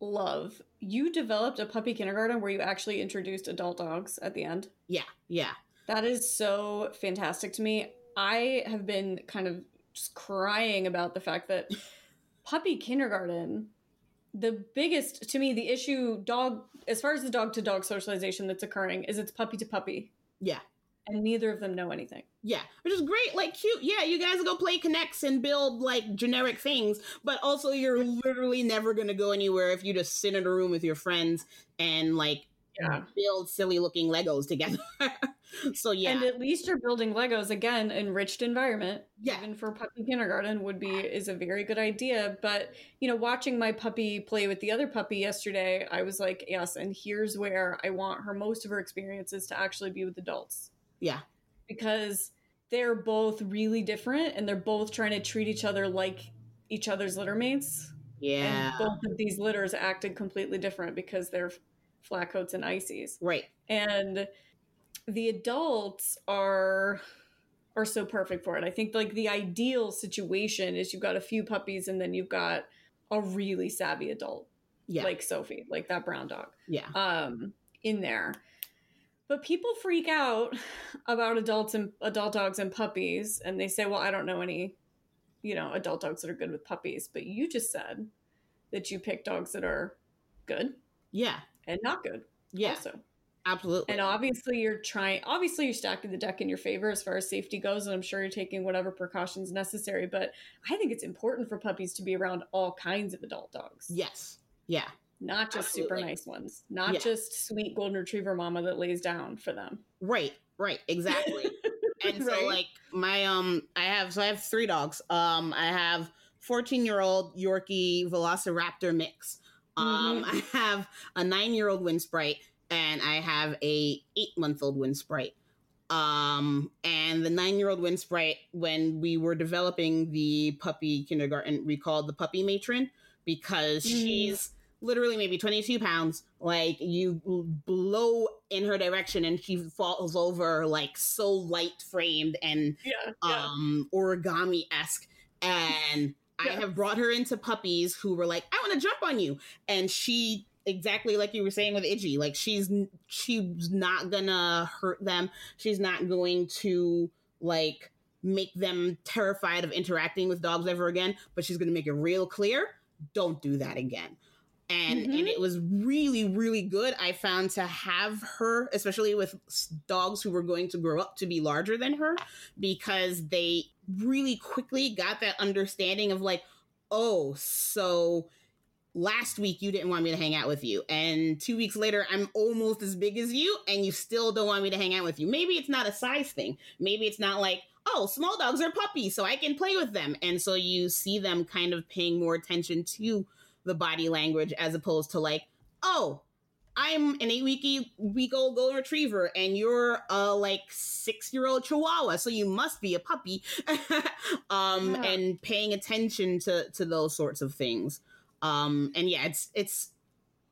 love you developed a puppy kindergarten where you actually introduced adult dogs at the end. Yeah. That is so fantastic to me. I have been kind of just crying about the fact that puppy kindergarten, the biggest, to me, the issue dog, as far as the dog to dog socialization that's occurring, is it's puppy to puppy. Yeah. And neither of them know anything. Yeah. Which is great. Cute. Yeah. You guys go play Connects and build generic things, but also you're literally never going to go anywhere if you just sit in a room with your friends and build silly looking Legos together. So, yeah. And at least you're building Legos, again, enriched environment. Yeah. Even for puppy kindergarten is a very good idea. But, watching my puppy play with the other puppy yesterday, I was like, yes, and here's where I want her, most of her experiences to actually be with adults. Yeah. Because they're both really different and they're both trying to treat each other like each other's litter mates. Yeah. And both of these litters acted completely different because they're flat coats and icies. Right. And the adults are so perfect for it. I think the ideal situation is you've got a few puppies and then you've got a really savvy adult. Yeah. Like Sophie, like that brown dog. Yeah. In there. But people freak out about adults and adult dogs and puppies, and they say, well, I don't know any, adult dogs that are good with puppies. But you just said that you pick dogs that are good. Yeah. And not good. Yeah. Also. Absolutely. And obviously you're stacking the deck in your favor as far as safety goes. And I'm sure you're taking whatever precautions necessary, but I think it's important for puppies to be around all kinds of adult dogs. Yes. Yeah. Not just absolutely. Super nice ones, not just sweet golden retriever mama that lays down for them. Right. Exactly. And so my, I have three dogs. I have 14-year-old Yorkie Velociraptor mix. I have a 9-year-old Wind Sprite. And I have a 8-month-old Wind Sprite. And the 9-year-old Wind Sprite, when we were developing the puppy kindergarten, we called the puppy matron because she's literally maybe 22 pounds. You blow in her direction and she falls over so light framed and origami-esque. And I have brought her into puppies who were like, I want to jump on you. And she... Exactly like you were saying with Iggy, she's not gonna hurt them. She's not going to make them terrified of interacting with dogs ever again. But she's gonna make it real clear: don't do that again. And it was really, really good. I found to have her, especially with dogs who were going to grow up to be larger than her, because they really quickly got that understanding of so. Last week, you didn't want me to hang out with you. And 2 weeks later, I'm almost as big as you, and you still don't want me to hang out with you. Maybe it's not a size thing. Maybe it's not small dogs are puppies, so I can play with them. And so you see them kind of paying more attention to the body language as opposed to I'm an 8-week-old golden retriever, and you're a 6-year-old chihuahua, so you must be a puppy. And paying attention to those sorts of things. And yeah, it's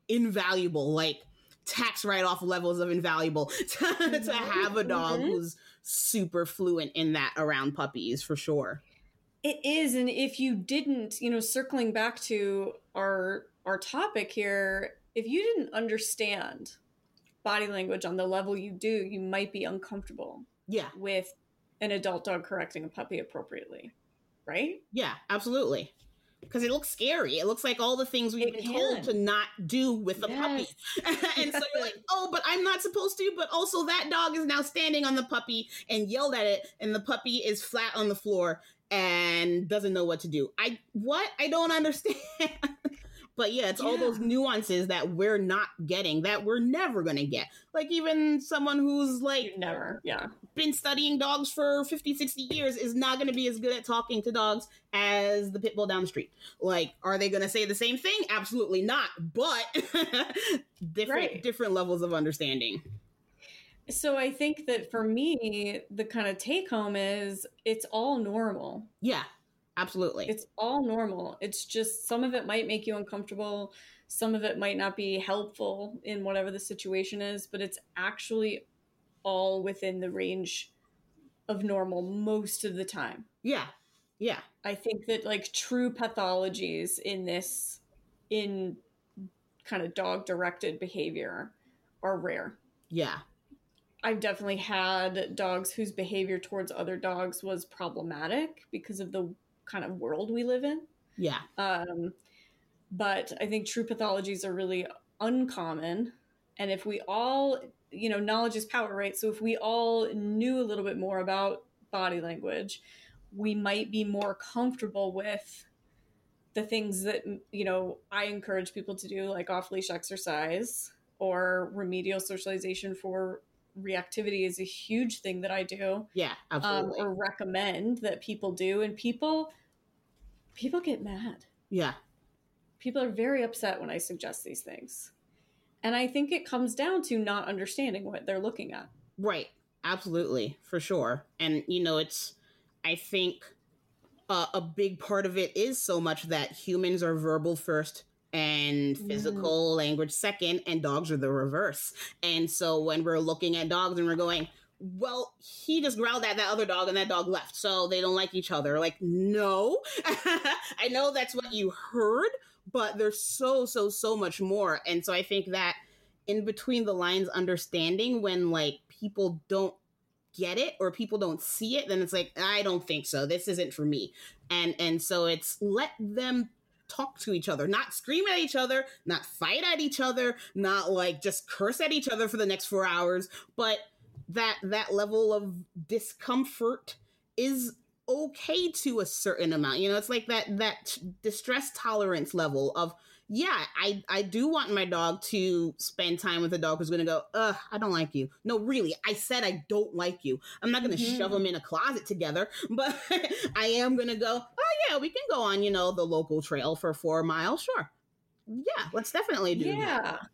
invaluable, tax write-off levels of invaluable to have a dog who's super fluent in that around puppies for sure. It is. And if you didn't, circling back to our topic here, if you didn't understand body language on the level you do, you might be uncomfortable with an adult dog correcting a puppy appropriately. Right? Yeah, absolutely. Because it looks scary. It looks like all the things we've been told to not do with a puppy. And so you're but I'm not supposed to. But also that dog is now standing on the puppy and yelled at it. And the puppy is flat on the floor and doesn't know what to do. I don't understand. But yeah, it's all those nuances that we're not getting, that we're never going to get. Like even someone who's like never, been studying dogs for 50, 60 years is not going to be as good at talking to dogs as the pit bull down the street. Like, are they going to say the same thing? Absolutely not. But different levels of understanding. So I think that for me, the kind of take home is it's all normal. Yeah, absolutely. It's all normal. It's just some of it might make you uncomfortable. Some of it might not be helpful in whatever the situation is, but it's actually all within the range of normal most of the time. Yeah, yeah. I think that like true pathologies in kind of dog directed behavior are rare. Yeah. I've definitely had dogs whose behavior towards other dogs was problematic because of the kind of world we live in. Yeah. But I think true pathologies are really uncommon. And if we all, you know, knowledge is power, right? So if we all knew a little bit more about body language, we might be more comfortable with the things that, you know, I encourage people to do, like off-leash exercise or remedial socialization for reactivity is a huge thing that I do. Yeah, absolutely. Or recommend that people do. And people get mad. Yeah. People are very upset when I suggest these things. And I think it comes down to not understanding what they're looking at. Right. Absolutely. For sure. And, you know, it's, I think a big part of it is so much that humans are verbal first and physical language second, and dogs are the reverse. And so when we're looking at dogs and we're going, well, he just growled at that other dog and that dog left, so they don't like each other. Like, no, I know that's what you heard, but there's so much more. And so I think that in between the lines understanding, when like people don't get it or people don't see it, then it's like, I don't think so. This isn't for me. And so it's let them talk to each other, not scream at each other, not fight at each other, not like just curse at each other for the next 4 hours. But that level of discomfort is okay to a certain amount. You know, it's like that distress tolerance level of, yeah, I do want my dog to spend time with a dog who's going to go, I don't like you. No, really, I said I don't like you. I'm not going to shove them in a closet together, but I am going to go, oh, yeah, we can go on, you know, the local trail for 4 miles. Sure. Yeah, let's definitely do that.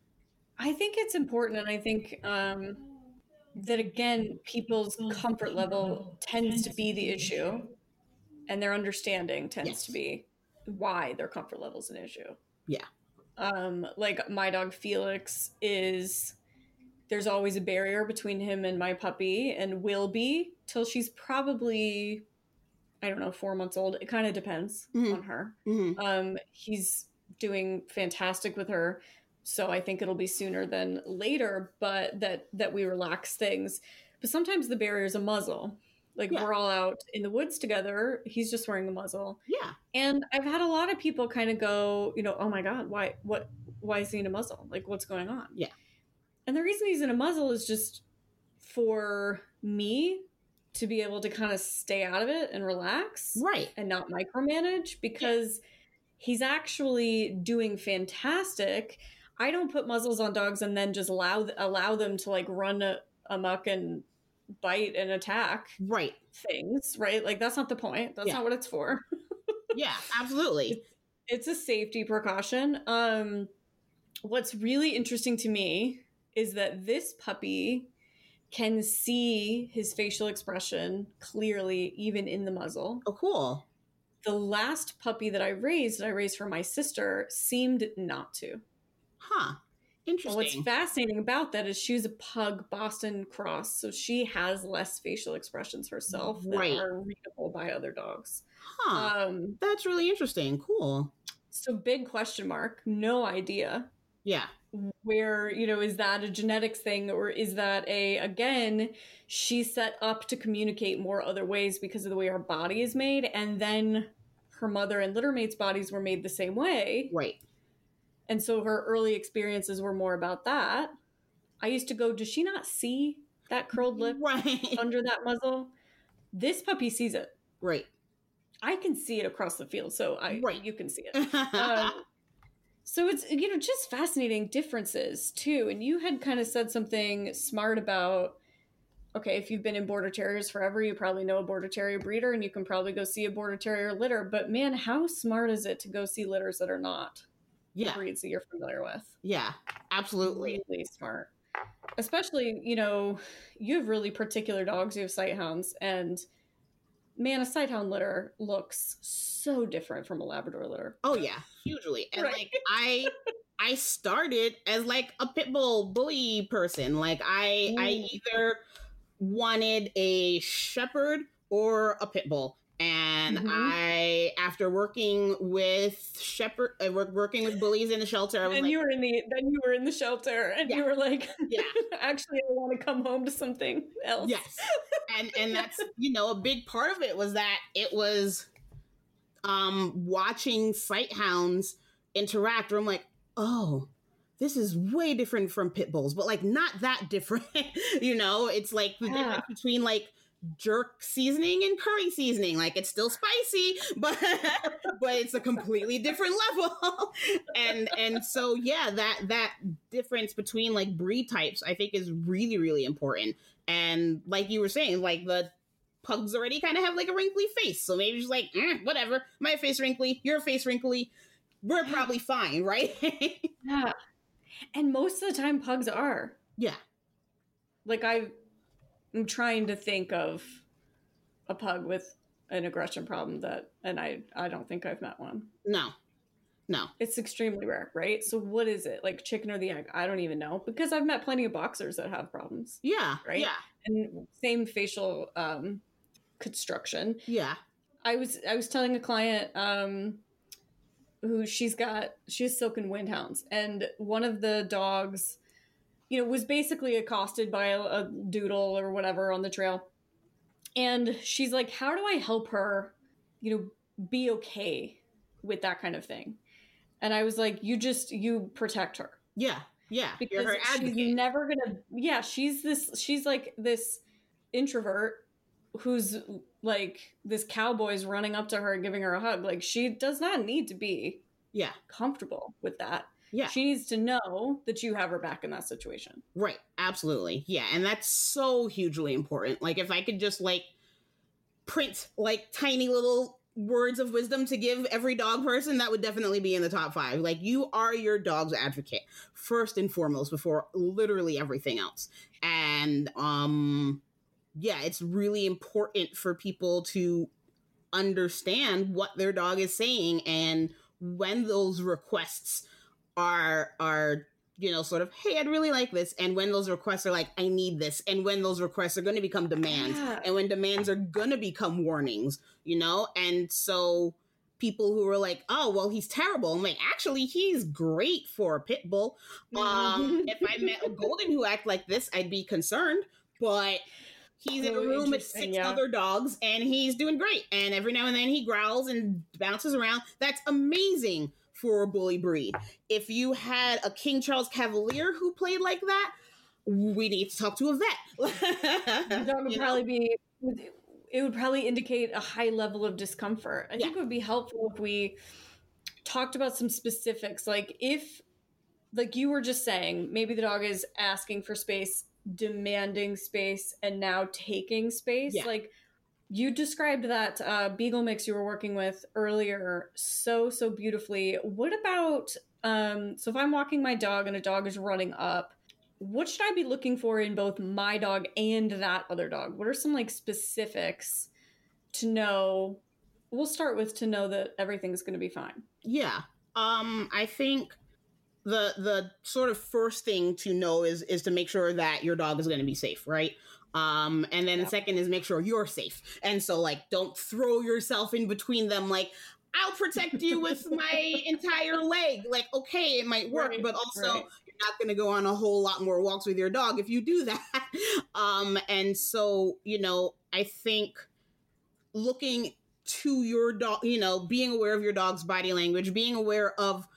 I think it's important. And I think that, again, people's comfort level tends to be the issue, and their understanding tends to be why their comfort level is an issue. Yeah. Like my dog Felix there's always a barrier between him and my puppy, and will be till she's probably, I don't know, 4 months old. It kind of depends on her. He's doing fantastic with her, so I think it'll be sooner than later, but that we relax things. But sometimes the barrier is a muzzle. Like we're all out in the woods together. He's just wearing a muzzle. Yeah. And I've had a lot of people kind of go, you know, oh my God, why is he in a muzzle? Like, what's going on? Yeah. And the reason he's in a muzzle is just for me to be able to kind of stay out of it and relax. Right. And not micromanage, because he's actually doing fantastic. I don't put muzzles on dogs and then just allow them to like run amok and bite and attack things, right? Like that's not the point. That's not what it's for. Yeah, absolutely. It's a safety precaution. What's really interesting to me is that this puppy can see his facial expression clearly, even in the muzzle. Oh, cool. The last puppy that I raised for my sister seemed not to. Huh. Interesting. What's fascinating about that is she's a pug Boston cross, so she has less facial expressions herself that are readable by other dogs. Huh. That's really interesting. Cool. So big question mark. No idea. Yeah. Where, you know, is that a genetics thing, or is that again, she's set up to communicate more other ways because of the way her body is made, and then her mother and littermates' bodies were made the same way. Right. And so her early experiences were more about that. I used to go, does she not see that curled lip under that muzzle? This puppy sees it. Right. I can see it across the field, so you can see it. So it's, you know, just fascinating differences too. And you had kind of said something smart about, okay, if you've been in border terriers forever, you probably know a border terrier breeder and you can probably go see a border terrier litter. But man, how smart is it to go see litters that are not breeds that you're familiar with? Yeah, absolutely. Really smart. Especially, you know, you have really particular dogs, you have sighthounds, and man, a sighthound litter looks so different from a Labrador litter. Oh yeah, hugely. And I started as like a pit bull bully person. Like I either wanted a shepherd or a pit bull. And I, after working with bullies in the shelter, I was you were in the shelter, and you were like, actually, I want to come home to something else. Yes, and that's you know a big part of it was that it was, watching sighthounds interact. Where I'm like, oh, this is way different from pit bulls, but like not that different. You know, it's like the difference between like jerk seasoning and curry seasoning, like it's still spicy, but it's a completely different level. And so yeah, that difference between like breed types, I think, is really, really important. And like you were saying, like the pugs already kind of have like a wrinkly face, so maybe just like whatever, my face wrinkly, your face wrinkly, we're probably fine, right? Yeah, and most of the time pugs are like I'm trying to think of a pug with an aggression problem and I don't think I've met one. No. It's extremely rare, right? So what is it? Like chicken or the egg? I don't even know, because I've met plenty of boxers that have problems. Yeah. Right? Yeah. And same facial construction. Yeah. I was telling a client who she has silken windhounds, and one of the dogs, you know, was basically accosted by a doodle or whatever on the trail. And she's like, how do I help her, you know, be okay with that kind of thing? And I was like, you protect her. Yeah. Yeah. Because you're her advocate. She's never going to, she's like this introvert who's like this cowboy's running up to her and giving her a hug. Like she does not need to be comfortable with that. Yeah. She needs to know that you have her back in that situation. Right. Absolutely. Yeah. And that's so hugely important. Like if I could just like print like tiny little words of wisdom to give every dog person, that would definitely be in the top 5. Like you are your dog's advocate first and foremost before literally everything else. And it's really important for people to understand what their dog is saying, and when those requests are, you know, sort of, hey, I'd really like this, and when those requests are like, I need this, and when those requests are going to become demands, and when demands are going to become warnings, you know? And so people who are like, oh, well, he's terrible. I'm like, actually, he's great for a pit bull. If I met a golden who act like this, I'd be concerned, but he's in a room with 6 other dogs, and he's doing great. And every now and then he growls and bounces around. That's amazing for a bully breed. If you had a King Charles Cavalier who played like that, we need to talk to a vet. It would probably indicate a high level of discomfort. I think it would be helpful if we talked about some specifics. Like if, like you were just saying, maybe the dog is asking for space, demanding space, and now taking space. Yeah. Like you described that beagle mix you were working with earlier so beautifully. What about, so if I'm walking my dog and a dog is running up, what should I be looking for in both my dog and that other dog? What are some like specifics to know? We'll start with to know that everything's going to be fine. Yeah. I think the sort of first thing to know is to make sure that your dog is going to be safe, right? And then the second is make sure you're safe. And so like, don't throw yourself in between them. Like, I'll protect you with my entire leg. Like, okay, it might work, but also you're not going to go on a whole lot more walks with your dog if you do that. And so, you know, I think looking to your dog, you know, being aware of your dog's body language, being aware of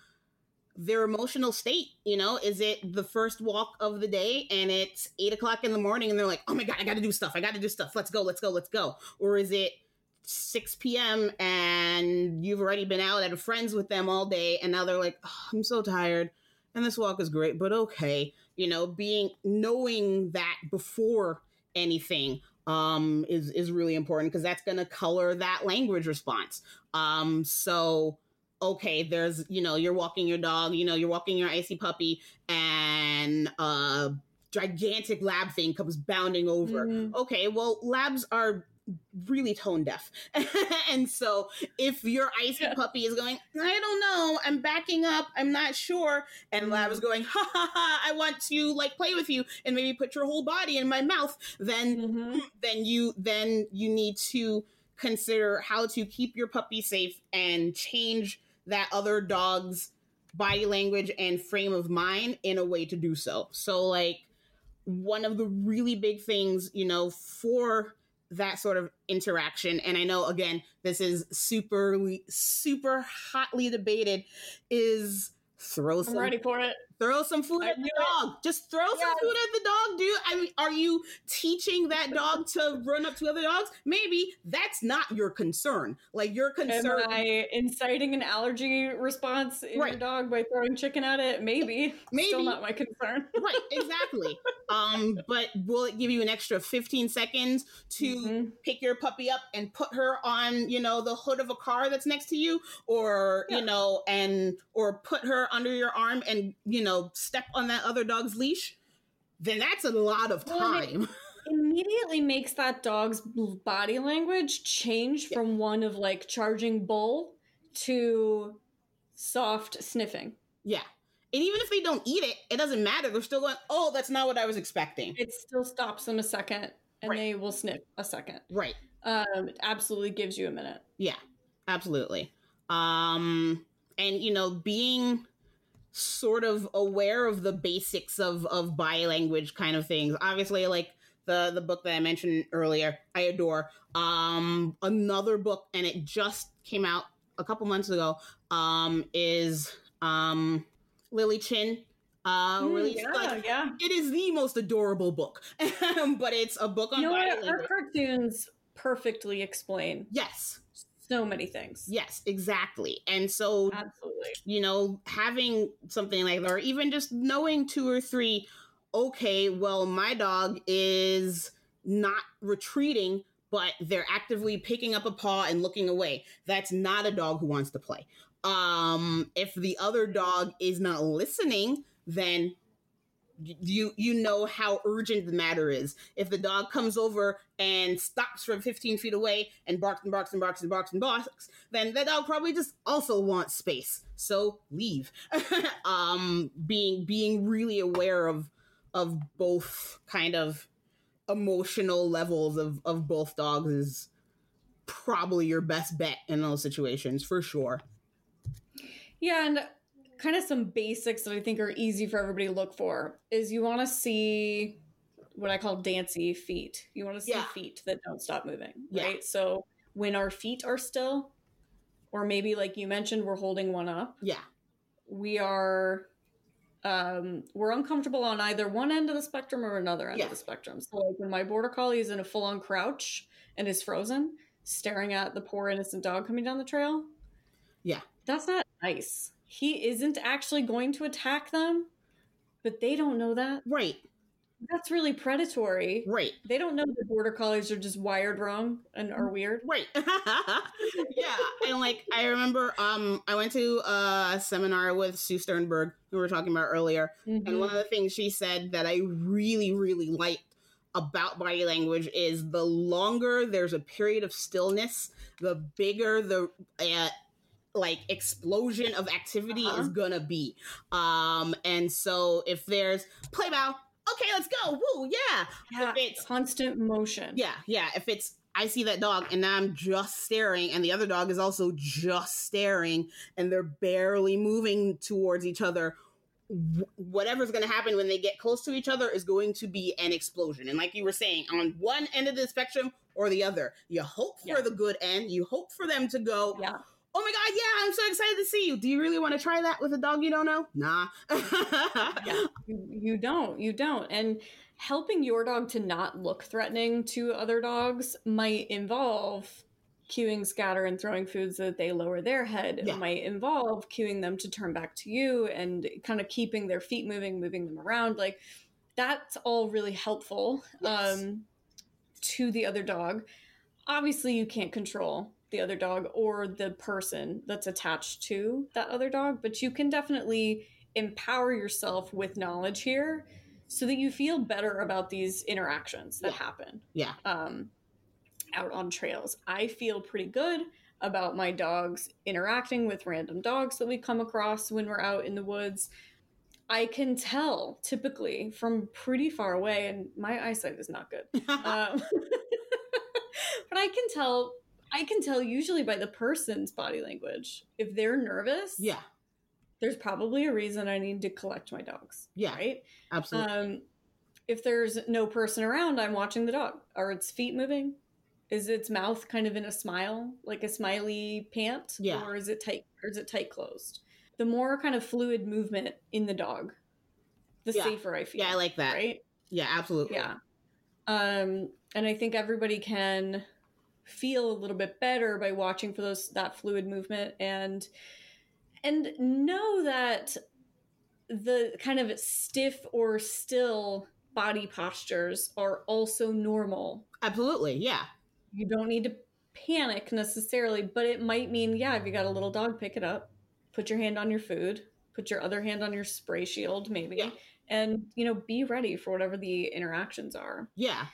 their emotional state, you know, is it the first walk of the day and it's 8:00 in the morning and they're like, oh my God, I got to do stuff. Let's go. Or is it 6 p.m. and you've already been out at a friend's with them all day. And now they're like, oh, I'm so tired. And this walk is great, but okay. You know, knowing that before anything is really important, because that's going to color that language response. So, okay, there's, you know, you're walking your dog, you know, you're walking your icy puppy, and gigantic lab thing comes bounding over. Mm-hmm. Okay, well, labs are really tone deaf. And so if your icy puppy is going, I don't know, I'm backing up, I'm not sure, and lab is going, ha ha ha, I want to like play with you and maybe put your whole body in my mouth, then you need to consider how to keep your puppy safe and change that other dog's body language and frame of mind in a way to do so. So like one of the really big things, you know, for that sort of interaction, and I know again this is super hotly debated, is throw some food at the dog. Just throw some food at the dog, dude. I mean, are you teaching that dog to run up to other dogs? Maybe that's not your concern. Like, your concern. Am I inciting an allergy response in your dog by throwing chicken at it? Maybe. Still not my concern. Right, exactly. But will it give you an extra 15 seconds to pick your puppy up and put her on, you know, the hood of a car that's next to you, or, you know, and, or put her under your arm and, you know, step on that other dog's leash? Then that's a lot of time. It immediately makes that dog's body language change from one of like charging bull to soft sniffing. Yeah. And even if they don't eat it, it doesn't matter. They're still going, oh, that's not what I was expecting. It still stops them a second, and they will sniff a second. Right. It absolutely gives you a minute. Yeah, absolutely. And, you know, being sort of aware of the basics of body language kind of things. Obviously, like the book that I mentioned earlier, I adore. Another book, and it just came out a couple months ago, is Lily Chin. Released. It is the most adorable book, but it's a book on body language. Our cartoons perfectly explain. Yes. So many things. Yes, exactly. And so, absolutely, you know, having something like that, or even just knowing 2 or 3, okay, well, my dog is not retreating, but they're actively picking up a paw and looking away. That's not a dog who wants to play. If the other dog is not listening, then you know how urgent the matter is. If the dog comes over and stops from 15 feet away and barks, then that dog probably just also wants space. So leave. Being really aware of both kind of emotional levels of both dogs is probably your best bet in those situations, for sure. Yeah, and kind of some basics that I think are easy for everybody to look for is you want to see what I call dancy feet. You want to see feet that don't stop moving, right? So when our feet are still, or maybe like you mentioned, we're holding one up. Yeah. We are, we're uncomfortable on either one end of the spectrum or another end of the spectrum. So like when my border collie is in a full on crouch and is frozen, staring at the poor innocent dog coming down the trail. Yeah. That's not nice. He isn't actually going to attack them, but they don't know that. Right. That's really predatory. Right. They don't know that border collies are just wired wrong and are weird. Right. Yeah. And like, I remember I went to a seminar with Sue Sternberg, who we were talking about earlier. Mm-hmm. And one of the things she said that I really, really liked about body language is the longer there's a period of stillness, the bigger the like explosion of activity is gonna be. And so if there's play bow, okay, let's go, woo, yeah. If it's constant motion. Yeah. If it's, I see that dog and I'm just staring and the other dog is also just staring and they're barely moving towards each other, whatever's going to happen when they get close to each other is going to be an explosion. And like you were saying, on one end of the spectrum or the other, you hope for the good end, you hope for them to go, oh my God, yeah, I'm so excited to see you. Do you really want to try that with a dog you don't know? Nah. You don't. And helping your dog to not look threatening to other dogs might involve cueing, scatter, and throwing food so that they lower their head might involve cueing them to turn back to you and kind of keeping their feet moving, moving them around. Like, that's all really helpful to the other dog. Obviously, you can't control the other dog or the person that's attached to that other dog, but you can definitely empower yourself with knowledge here so that you feel better about these interactions that happen. Yeah. Out on trails. I feel pretty good about my dogs interacting with random dogs that we come across when we're out in the woods. I can tell typically from pretty far away, and my eyesight is not good. But I can tell usually by the person's body language. If they're nervous, there's probably a reason I need to collect my dogs. Yeah, right? Absolutely. If there's no person around, I'm watching the dog. Are its feet moving? Is its mouth kind of in a smile, like a smiley pant? Yeah. Or is it tight? Or is it tight closed? The more kind of fluid movement in the dog, the safer I feel. Yeah, I like that. Right? Yeah, absolutely. Yeah. And I think everybody can feel a little bit better by watching for that fluid movement and know that the kind of stiff or still body postures are also normal. Absolutely. Yeah. You don't need to panic necessarily, but it might mean, if you got a little dog, pick it up, put your hand on your food, put your other hand on your spray shield maybe, and, be ready for whatever the interactions are. Yeah,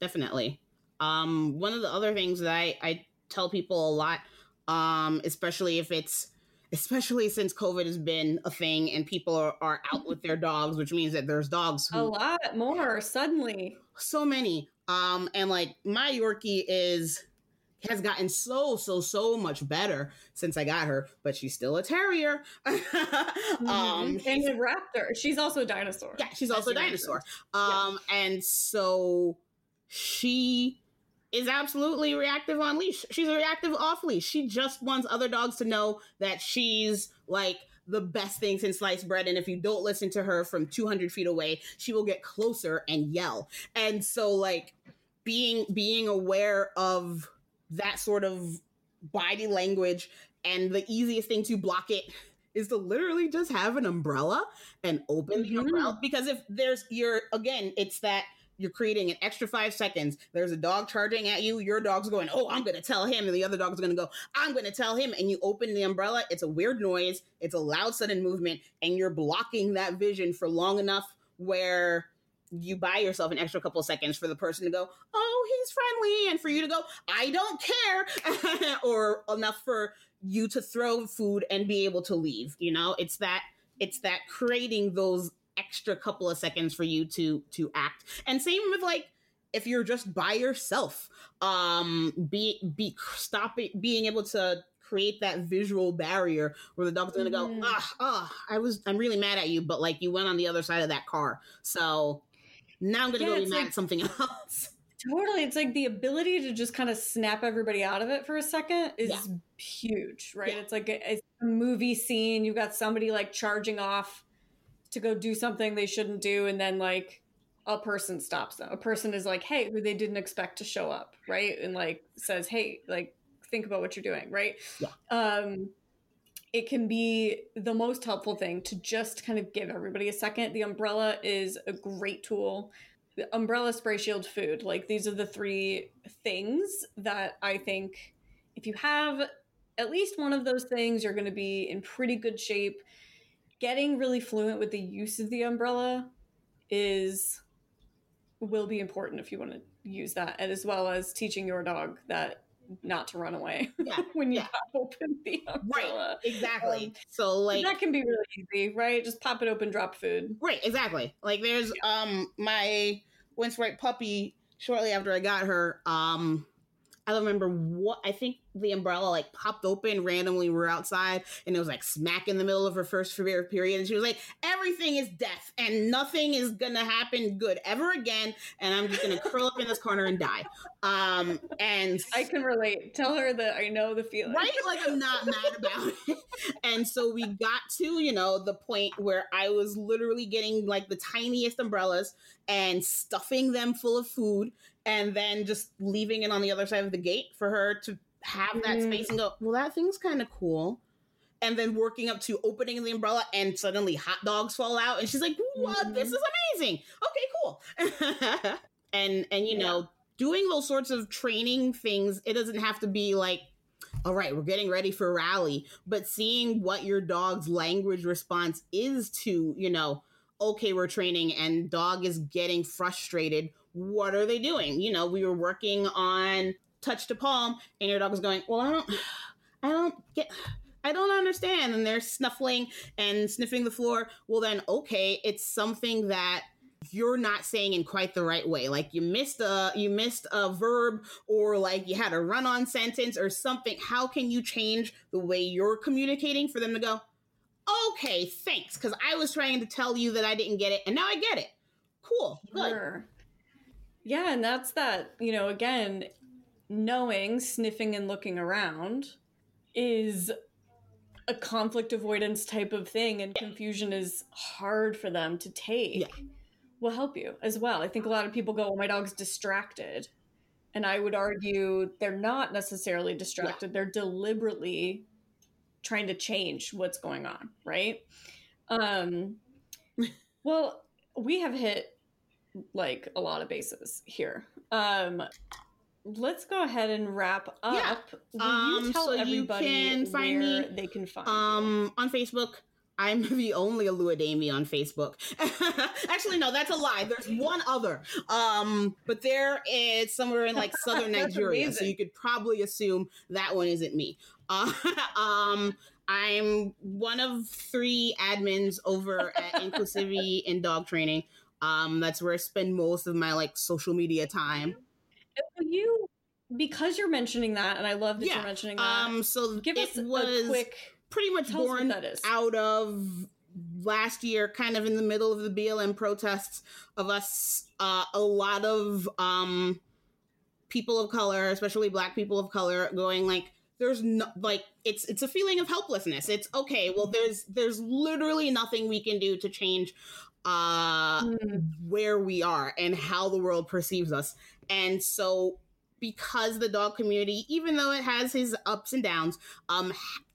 definitely. One of the other things that I tell people a lot, especially since COVID has been a thing and people are out with their dogs, which means that there's dogs who, a lot more suddenly. So many. And like my Yorkie has gotten so much better since I got her, but she's still a terrier. And a raptor. She's also a dinosaur. Yeah, she's also a dinosaur. And so she is absolutely reactive on leash. She's reactive off leash. She just wants other dogs to know that she's like the best thing since sliced bread. And if you don't listen to her from 200 feet away, she will get closer and yell. And so like being aware of that sort of body language, and the easiest thing to block it is to literally just have an umbrella and open the umbrella. Because if you're creating an extra 5 seconds. There's a dog charging at you. Your dog's going, oh, I'm going to tell him. And the other dog's going to go, I'm going to tell him. And you open the umbrella. It's a weird noise. It's a loud, sudden movement. And you're blocking that vision for long enough where you buy yourself an extra couple seconds for the person to go, oh, he's friendly. And for you to go, I don't care. Or enough for you to throw food and be able to leave. It's that creating those extra couple of seconds for you to act. And same with like if you're just by yourself, being able to create that visual barrier where the dog's gonna go, I'm really mad at you, but like you went on the other side of that car, so now I'm gonna go be mad at something else. Totally. It's like the ability to just kind of snap everybody out of it for a second is huge, right? It's like a movie scene. You've got somebody like charging off to go do something they shouldn't do, and then like a person stops them. A person is like, hey, who they didn't expect to show up, right? And like says, hey, like think about what you're doing, right? Yeah. It can be the most helpful thing to just kind of give everybody a second. The umbrella is a great tool. The umbrella, spray shield, food. Like these are the three things that I think if you have at least one of those things, you're going to be in pretty good shape. Getting really fluent with the use of the umbrella will be important if you want to use that, and as well as teaching your dog that not to run away when you open the umbrella. Right, exactly. So like that can be really easy, right? Just pop it open, drop food. Right, exactly. Like there's my Wince Right puppy. Shortly after I got her, I don't remember I think the umbrella like popped open randomly. We were outside and it was like smack in the middle of her first period. And she was like, everything is death and nothing is going to happen good ever again. And I'm just going to curl up in this corner and die. And I can relate. Tell her that I know the feeling. Right? Like I'm not mad about it. And so we got to, the point where I was literally getting like the tiniest umbrellas and stuffing them full of food, and then just leaving it on the other side of the gate for her to have that space and go, well, that thing's kind of cool. And then working up to opening the umbrella and suddenly hot dogs fall out. And she's like, what? This is amazing. Okay, cool. and you know, doing those sorts of training things, it doesn't have to be like, all right, we're getting ready for rally. But seeing what your dog's language response is to, you know, okay, we're training and dog is getting frustrated. What are they doing? You know, we were working on touch to palm and your dog was going, well, I don't understand. And they're snuffling and sniffing the floor. Well, then, okay, it's something that you're not saying in quite the right way. Like you missed a verb, or like you had a run on sentence or something. How can you change the way you're communicating for them to go, okay, thanks. Cause I was trying to tell you that I didn't get it. And now I get it. Cool. Good. Sure. Yeah. And that's that, you know, again, knowing, sniffing and looking around is a conflict avoidance type of thing, and confusion is hard for them to take. Yeah. Will help you as well. I think a lot of people go, well, my dog's distracted. And I would argue they're not necessarily distracted. Yeah. They're deliberately trying to change what's going on, right? Well, we have hit like a lot of bases here. Let's go ahead and wrap up. Yeah. Will you tell everybody you can find where they can find you? On Facebook. I'm the only Oluwadeyi on Facebook. Actually, no, that's a lie. There's one other. But there is somewhere in like southern Nigeria. Amazing. So you could probably assume that one isn't me. I'm one of 3 admins over at Inclusivity in Dog Training. That's where I spend most of my like social media time. Because you're mentioning that, and I love that you're mentioning that. So give us a quick. Pretty much born out of last year, kind of in the middle of the BLM protests of us, a lot of people of color, especially Black people of color, going like, there's no, like, it's a feeling of helplessness. It's okay. Well, there's literally nothing we can do to change where we are and how the world perceives us. And so, because the dog community, even though it has its ups and downs,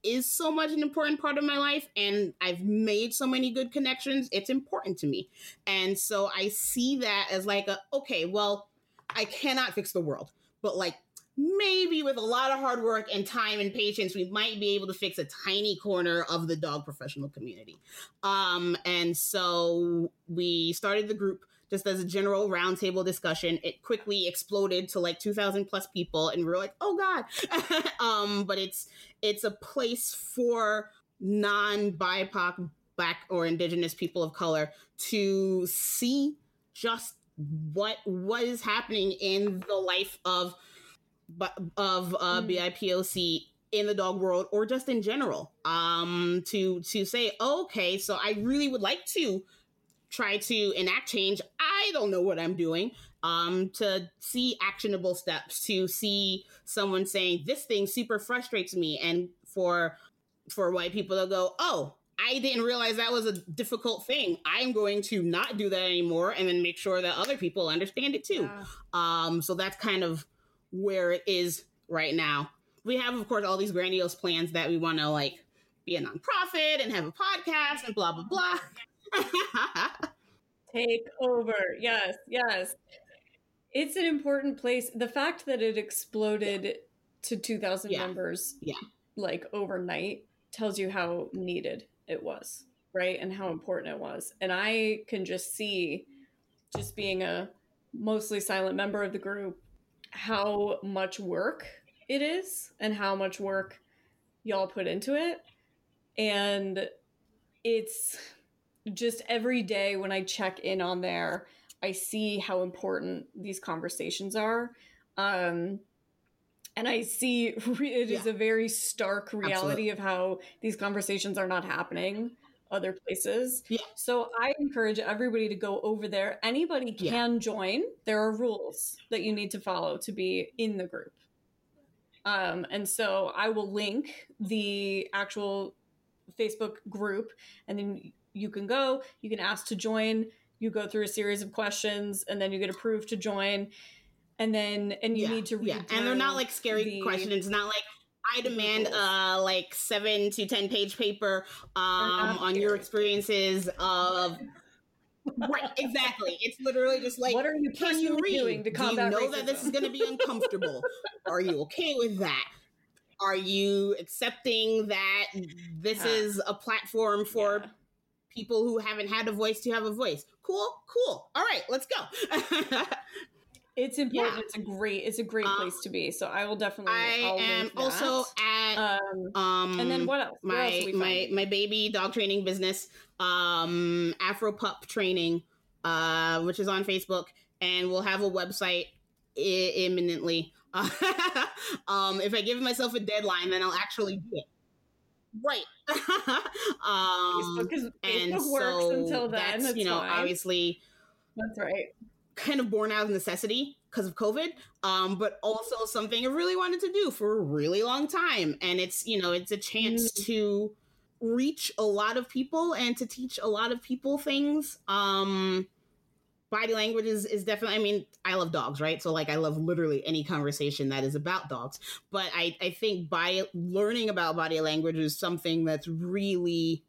is so much an important part of my life, and I've made so many good connections, it's important to me. And so I see that as like, okay, well, I cannot fix the world, but like maybe with a lot of hard work and time and patience, we might be able to fix a tiny corner of the dog professional community. And so we started the group just as a general roundtable discussion. It quickly exploded to like 2,000 plus people, and we were like, oh God. But it's a place for non-BIPOC, Black or Indigenous people of color to see just what is happening in the life of BIPOC in the dog world, or just in general, to say, okay, so I really would like to try to enact change. I don't know what I'm doing, to see actionable steps, to see someone saying, this thing super frustrates me. And for white people to go, oh, I didn't realize that was a difficult thing. I'm going to not do that anymore, and then make sure that other people understand it too. Yeah. So that's kind of where it is right now. We have, of course, all these grandiose plans that we want to like be a nonprofit and have a podcast and blah, blah, blah. Take over. Yes. It's an important place. The fact that it exploded to 2,000 members like overnight tells you how needed it was, right? And how important it was. And I can just see, just being a mostly silent member of the group, how much work it is and how much work y'all put into it. And it's just every day when I check in on there, I see how important these conversations are. And I see it is a very stark reality. Absolutely. Of how these conversations are not happening other places. Yeah. So I encourage everybody to go over there. Anybody can join. There are rules that you need to follow to be in the group. And so I will link the actual Facebook group, and then you can go, you can ask to join, you go through a series of questions, and then you get approved to join. And then, and you need to redo. Yeah. And they're not like scary questions. It's not like, I demand like 7 to 10 page paper on your experiences of. Right, exactly. It's literally just like, what are you can you read? Doing to combat racism? Do you know that this is going to be uncomfortable? Are you okay with that? Are you accepting that this is a platform for people who haven't had a voice to have a voice? Cool. All right, let's go. It's important. Yeah. It's a great place to be. So I will definitely. I am also at. And then what else? My my baby dog training business, Afropup Training, which is on Facebook, and we'll have a website imminently. If I give myself a deadline, then I'll actually do it. Right. Facebook works until then. That's, fine. Obviously. That's right. Kind of born out of necessity because of COVID, but also something I really wanted to do for a really long time. And it's, it's a chance to reach a lot of people and to teach a lot of people things. Body language is definitely, I love dogs, right? So I love literally any conversation that is about dogs. But I think by learning about body language is something that's really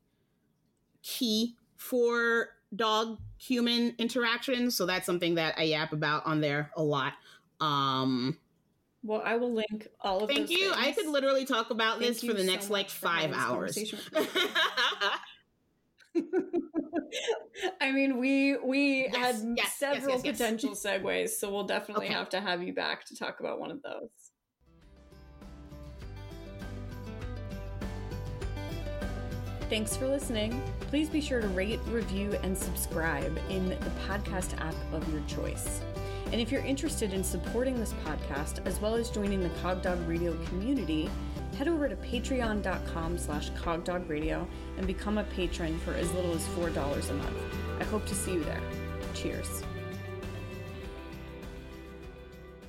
key for dog human interactions. So that's something that I yap about on there a lot. Well, I will link all of those things. I could literally talk about this for the next 5 hours. We had several potential segues, so we'll definitely have to have you back to talk about one of those. Thanks for listening. Please be sure to rate, review, and subscribe in the podcast app of your choice. And if you're interested in supporting this podcast, as well as joining the Cog Dog Radio community, head over to patreon.com/cogdogradio and become a patron for as little as $4 a month. I hope to see you there. Cheers.